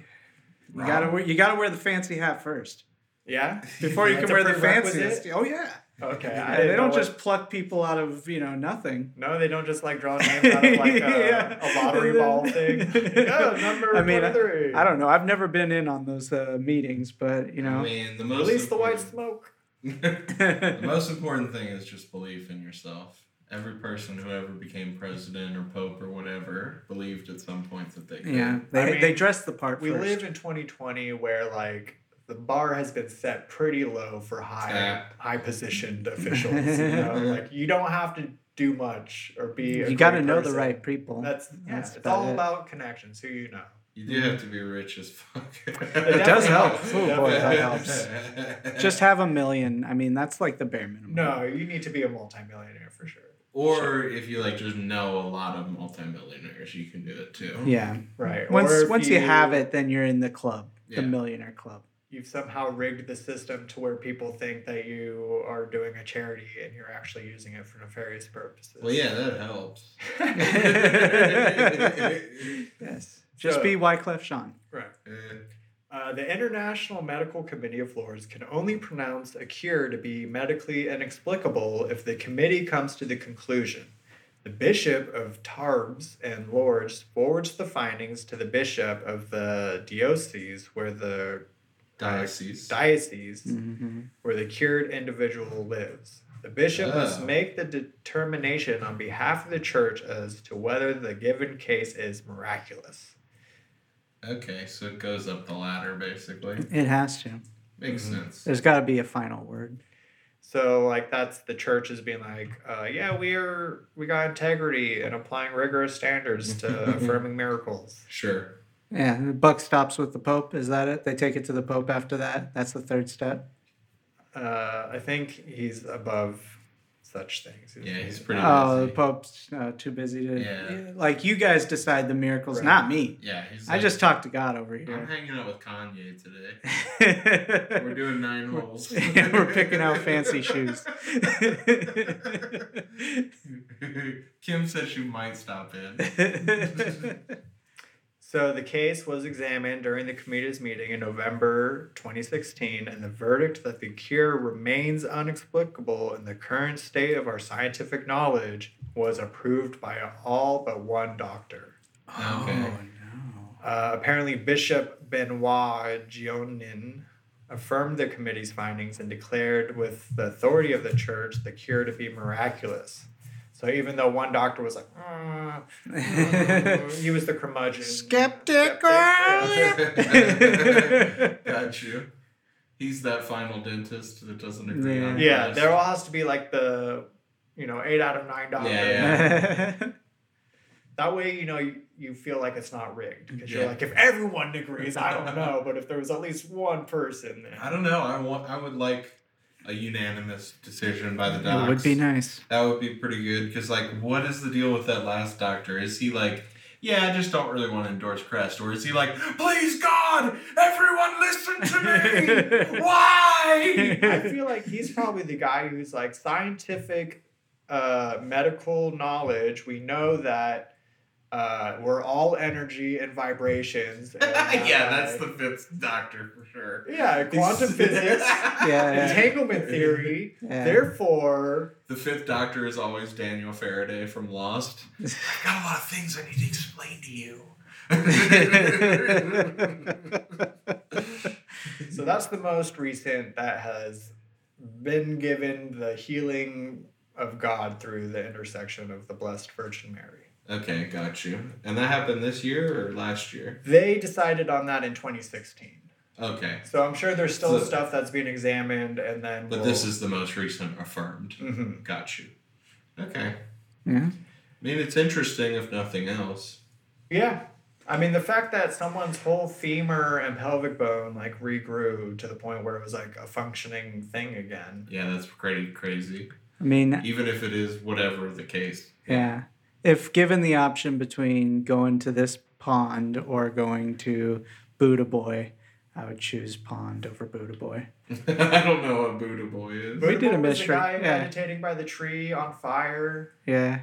You gotta, wear, you gotta wear the fancy hat first. Yeah? Before you can wear the fanciest. Oh, yeah. Okay. I they don't just what... pluck people out of, you know, nothing. No, they don't just like draw names out of like a, yeah. a lottery ball thing. Yeah, number I mean, three. I, I don't know. I've never been in on those uh, meetings, but you know. I mean, the most release the white smoke. The most important thing is just belief in yourself. Every person who ever became president or pope or whatever believed at some point that they could. Yeah, they, I mean, they dressed the part we first. We live in twenty twenty where like the bar has been set pretty low for high Tap. high positioned officials. You know, like you don't have to do much or be. A you got to know person. The right people. That's yeah, that's it's all it. About connections. Who you know. You do have to be rich as fuck. It, it does help. help. Oh boy, that helps. Just have a million. I mean, that's like the bare minimum. No, you need to be a multimillionaire for sure. Or sure. if you like just know a lot of multimillionaires, you can do it too. Yeah, right. Once or once you, you have it, then you're in the club, yeah. the millionaire club. You've somehow rigged the system to where people think that you are doing a charity and you're actually using it for nefarious purposes. Well, yeah, that helps. Yes. Just so, be Wyclef Jean. Right. Uh, the International Medical Committee of Lourdes can only pronounce a cure to be medically inexplicable if the committee comes to the conclusion. The Bishop of Tarbes and Lourdes forwards the findings to the Bishop of the diocese where the Diocese. Diocese, mm-hmm. where the cured individual lives. The bishop oh. must make the determination on behalf of the church as to whether the given case is miraculous. Okay, so it goes up the ladder, basically. It has to. Makes mm-hmm. sense. There's got to be a final word. So, like, that's the church is being like, uh, yeah, we are we got integrity and applying rigorous standards to affirming miracles. Sure. Yeah, the buck stops with the Pope. Is that it? They take it to the Pope after that? That's the third step? Uh, I think he's above such things. He's yeah, he's pretty busy. Oh, the Pope's uh, too busy to... Yeah. Like, you guys decide the miracles, right. not me. Yeah, he's like, I just talked to God over here. I'm hanging out with Kanye today. We're doing nine holes. Yeah, we're picking out fancy shoes. Kim says she might stop in. So the case was examined during the committee's meeting in November twenty sixteen, and the verdict that the cure remains inexplicable in the current state of our scientific knowledge was approved by all but one doctor. Oh, okay. no. Uh, apparently, Bishop Benoit Gionin affirmed the committee's findings and declared with the authority of the church the cure to be miraculous. So even though one doctor was like, oh, oh, he was the curmudgeon. Skeptic. Got you. He's that final dentist that doesn't agree yeah. on Yeah, there all has to be like the, you know, eight out of nine doctor. Yeah, yeah. That way, you know, you, you feel like it's not rigged. Because yeah. you're like, if everyone agrees, I don't know. But if there was at least one person. Then... I don't know. I want. I would like a unanimous decision by the docs. That would be nice. That would be pretty good. Because, like, what is the deal with that last doctor? Is he like, yeah, I just don't really want to endorse Crest? Or is he like, please, God, everyone listen to me. Why? I feel like he's probably the guy who's like, scientific uh, medical knowledge. We know that. Uh, we're all energy and vibrations. And, uh, yeah, that's the fifth doctor for sure. Yeah, quantum physics, yeah, entanglement yeah. theory. Yeah. Therefore, the fifth doctor is always Daniel Faraday from Lost. I got a lot of things I need to explain to you. So that's the most recent that has been given the healing of God through the intersection of the Blessed Virgin Mary. Okay, got you. And that happened this year or last year? They decided on that in twenty sixteen. Okay. So I'm sure there's still so, stuff that's being examined and then But we'll... this is the most recent affirmed. Mm-hmm. Got you. Okay. Yeah. I mean, it's interesting if nothing else. Yeah. I mean, the fact that someone's whole femur and pelvic bone, like, regrew to the point where it was, like, a functioning thing again. Yeah, that's pretty crazy. I mean... Even if it is whatever the case. Yeah. If given the option between going to this pond or going to Buddha Boy, I would choose pond over Buddha Boy. I don't know what Buddha Boy is. Buddha we did a mystery. The guy yeah. meditating by the tree on fire. Yeah.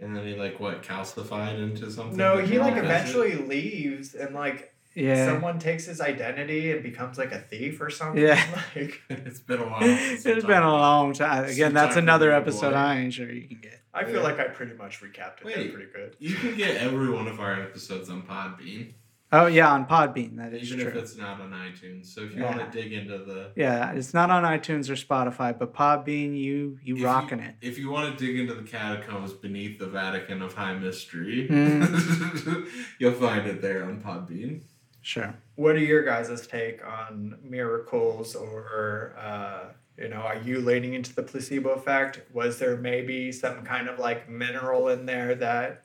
And then he like what calcified into something? No, he like eventually it? leaves and like yeah. someone takes his identity and becomes like a thief or something. Yeah. Like it's been a while. It's time. been a long time. Again, some that's time another episode boy. I ain't sure you can get. I feel yeah. like I pretty much recapped it. Wait, pretty good. You can get every one of our episodes on Podbean. Oh, yeah, on Podbean. That is Even true. Even if it's not on iTunes. So if you yeah. want to dig into the... Yeah, it's not on iTunes or Spotify, but Podbean, you you rocking it. If you want to dig into the catacombs beneath the Vatican of High Mystery, mm. you'll find it there on Podbean. Sure. What are your guys' take on miracles or... Uh, You know, are you leaning into the placebo effect? Was there maybe some kind of, like, mineral in there that...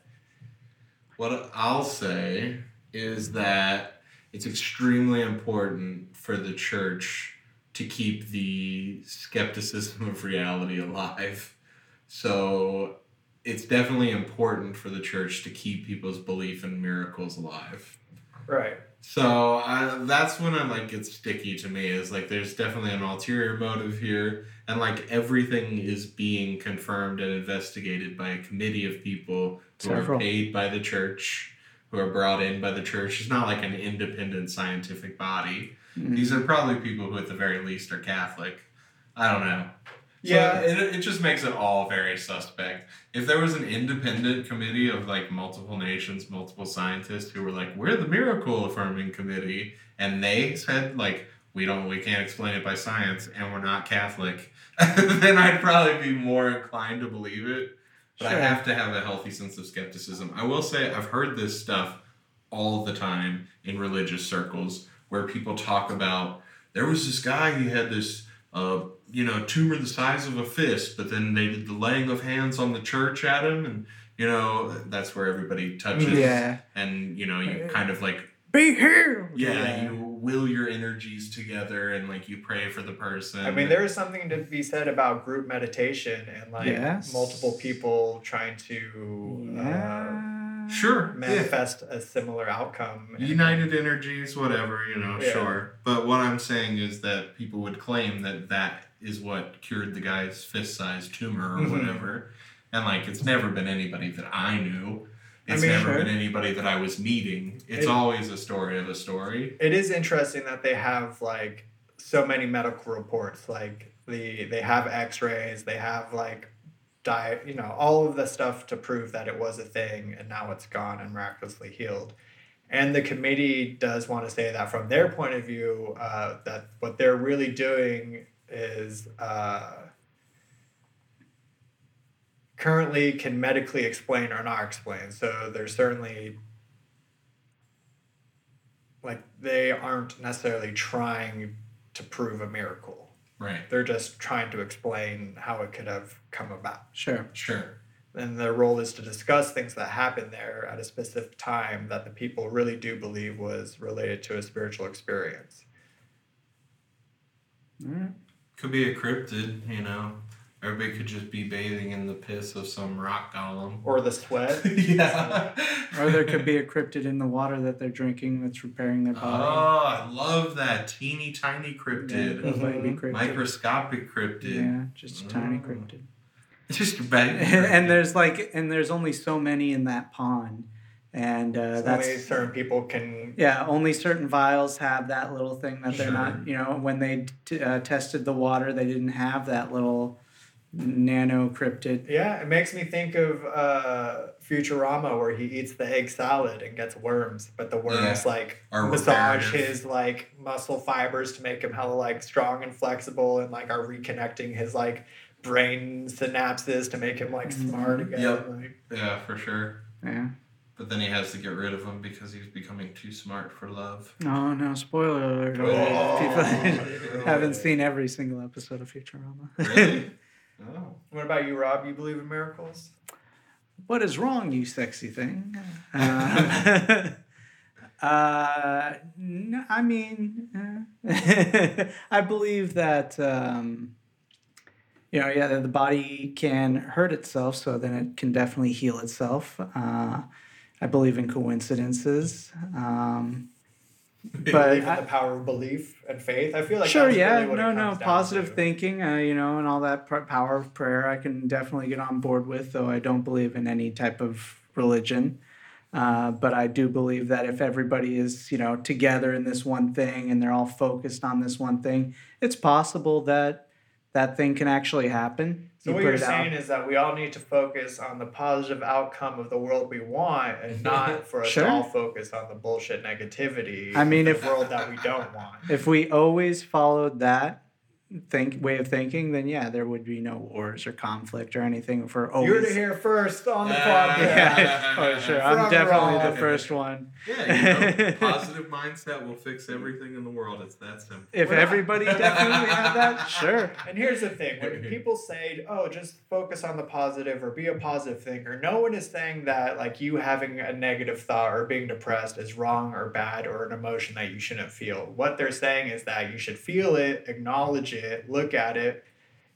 What I'll say is that it's extremely important for the church to keep the skepticism of reality alive. So it's definitely important for the church to keep people's belief in miracles alive. Right. So I, that's when I like it's sticky to me is like there's definitely an ulterior motive here and like everything is being confirmed and investigated by a committee of people who Several. are paid by the church, who are brought in by the church. It's not like an independent scientific body. Mm-hmm. These are probably people who at the very least are Catholic. I don't know. So yeah, it it just makes it all very suspect. If there was an independent committee of like multiple nations, multiple scientists who were like, we're the miracle affirming committee, and they said like, we don't, we can't explain it by science, and we're not Catholic, then I'd probably be more inclined to believe it. But sure. I have to have a healthy sense of skepticism. I will say I've heard this stuff all the time in religious circles where people talk about there was this guy who had this. Uh, you know, tumor the size of a fist, but then they did the laying of hands on the church at him, and, you know, that's where everybody touches. Yeah. And, you know, you kind of, like... Be healed! Yeah, yeah, you will your energies together, and, like, you pray for the person. I mean, there is something to be said about group meditation and, like, yes. multiple people trying to... Yeah. Uh, Sure. Manifest yeah. a similar outcome. United energies, whatever, you know, yeah. sure. But what I'm saying is that people would claim that that is what cured the guy's fist-sized tumor or mm-hmm. whatever. And, like, it's never been anybody that I knew. It's I mean, never sure. been anybody that I was meeting. It's it, always a story of a story. It is interesting that they have, like, so many medical reports. Like, the they have x-rays, they have, like... Diet, you know, all of the stuff to prove that it was a thing and now it's gone and miraculously healed. And the committee does want to say that from their point of view, uh, that what they're really doing is uh, currently can medically explain or not explain. So they're certainly, like, they aren't necessarily trying to prove a miracle. Right. They're just trying to explain how it could have come about. Sure. Sure. And their role is to discuss things that happened there at a specific time that the people really do believe was related to a spiritual experience. Mm. Could be a cryptid, you know. Everybody could just be bathing in the piss of some rock golem. Or the sweat. Yeah. Or there could be a cryptid in the water that they're drinking that's repairing their body. Oh, I love that. Teeny tiny cryptid. Yeah, mm-hmm. cryptid. Microscopic cryptid. Yeah, just a tiny mm. cryptid. Just a bad and, and there's like, and there's only so many in that pond, and uh, so that's only certain people can. Yeah, only certain vials have that little thing that they're sure. not. You know, when they t- uh, tested the water, they didn't have that little nano cryptid. Yeah, it makes me think of uh, Futurama, where he eats the egg salad and gets worms, but the worms yeah. like are massage reparative. His like muscle fibers to make him hella like strong and flexible, and like are reconnecting his like. brain synapses to make him like smart again. Yep. Like, yeah, for sure. Yeah. But then he has to get rid of him because he's becoming too smart for love. Oh no! Spoiler alert! Oh, people really? Haven't seen every single episode of Futurama. Really? Oh. What about you, Rob? You believe in miracles? What is wrong, you sexy thing? Um, uh, no, I mean, uh, I believe that. Um, You know, yeah, the body can hurt itself, so then it can definitely heal itself. Uh, I believe in coincidences. Um, but believe in I, the power of belief and faith. I feel like sure, that's yeah, really what no, it comes no, positive to. thinking, uh, you know, and all that pr- power of prayer. I can definitely get on board with, though I don't believe in any type of religion. Uh, but I do believe that if everybody is, you know, together in this one thing and they're all focused on this one thing, it's possible that. That thing can actually happen. So you what you're saying out. is that we all need to focus on the positive outcome of the world we want and not for us sure. to all focus on the bullshit negativity I mean, of the if, world that we don't want. If we always followed that think way of thinking, then yeah, there would be no wars or conflict or anything for always. You're to hear first on the podcast. Yeah. Oh, sure. I'm definitely all. the first one. Yeah, you know, positive mindset will fix everything in the world. It's that simple. If We're everybody not. definitely had that, sure. And here's the thing. When people say, oh, just focus on the positive or be a positive thinker, no one is saying that like you having a negative thought or being depressed is wrong or bad or an emotion that you shouldn't feel. What they're saying is that you should feel it, acknowledge it, It, look at it,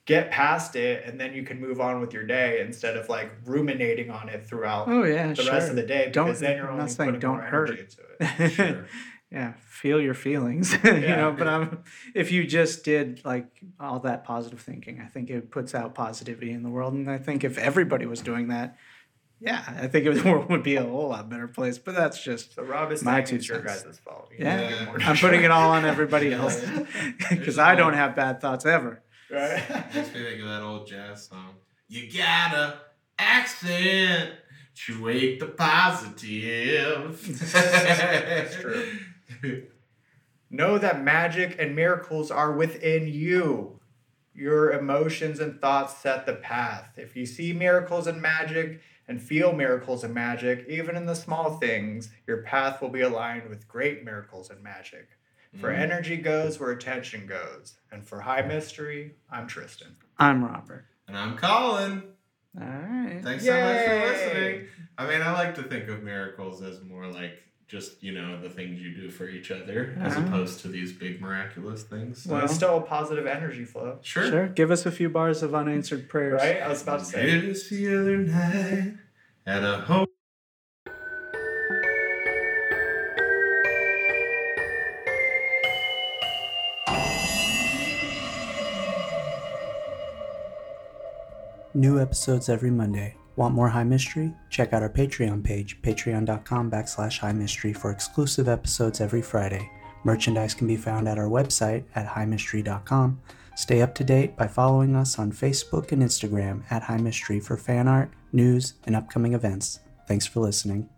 get past it, and then you can move on with your day instead of like ruminating on it throughout oh, yeah, the sure. rest of the day. Because don't, then you're only putting don't more hurt. energy into it. Sure. Yeah, feel your feelings. Yeah. You know, but I'm, if you just did like all that positive thinking, I think it puts out positivity in the world. And I think if everybody was doing that, yeah, I think it would, would be a whole lot better place, but that's just so Rob is my two cents. Your guys' fault. Yeah, yeah. I'm putting it all on everybody else because I don't have bad thoughts ever. Right? Makes me think of that old jazz song. You gotta accent to wake the positive. That's true. Know that magic and miracles are within you. Your emotions and thoughts set the path. If you see miracles and magic, and feel miracles and magic, even in the small things, your path will be aligned with great miracles and magic. For mm. energy goes where attention goes. And for high mystery, I'm Tristan. I'm Robert. And I'm Colin. All right. Thanks Yay. so much for listening. I mean, I like to think of miracles as more like just, you know, the things you do for each other uh-huh. as opposed to these big miraculous things. So. Well, it's still a positive energy flow. Sure. Sure. Give us a few bars of unanswered prayers. Right? I was about to say. It is the other night at a home. New episodes every Monday. Want more High Mystery? Check out our Patreon page, patreon.com backslash High Mystery, for exclusive episodes every Friday. Merchandise can be found at our website at high mystery dot com. Stay up to date by following us on Facebook and Instagram at High Mystery for fan art, news, and upcoming events. Thanks for listening.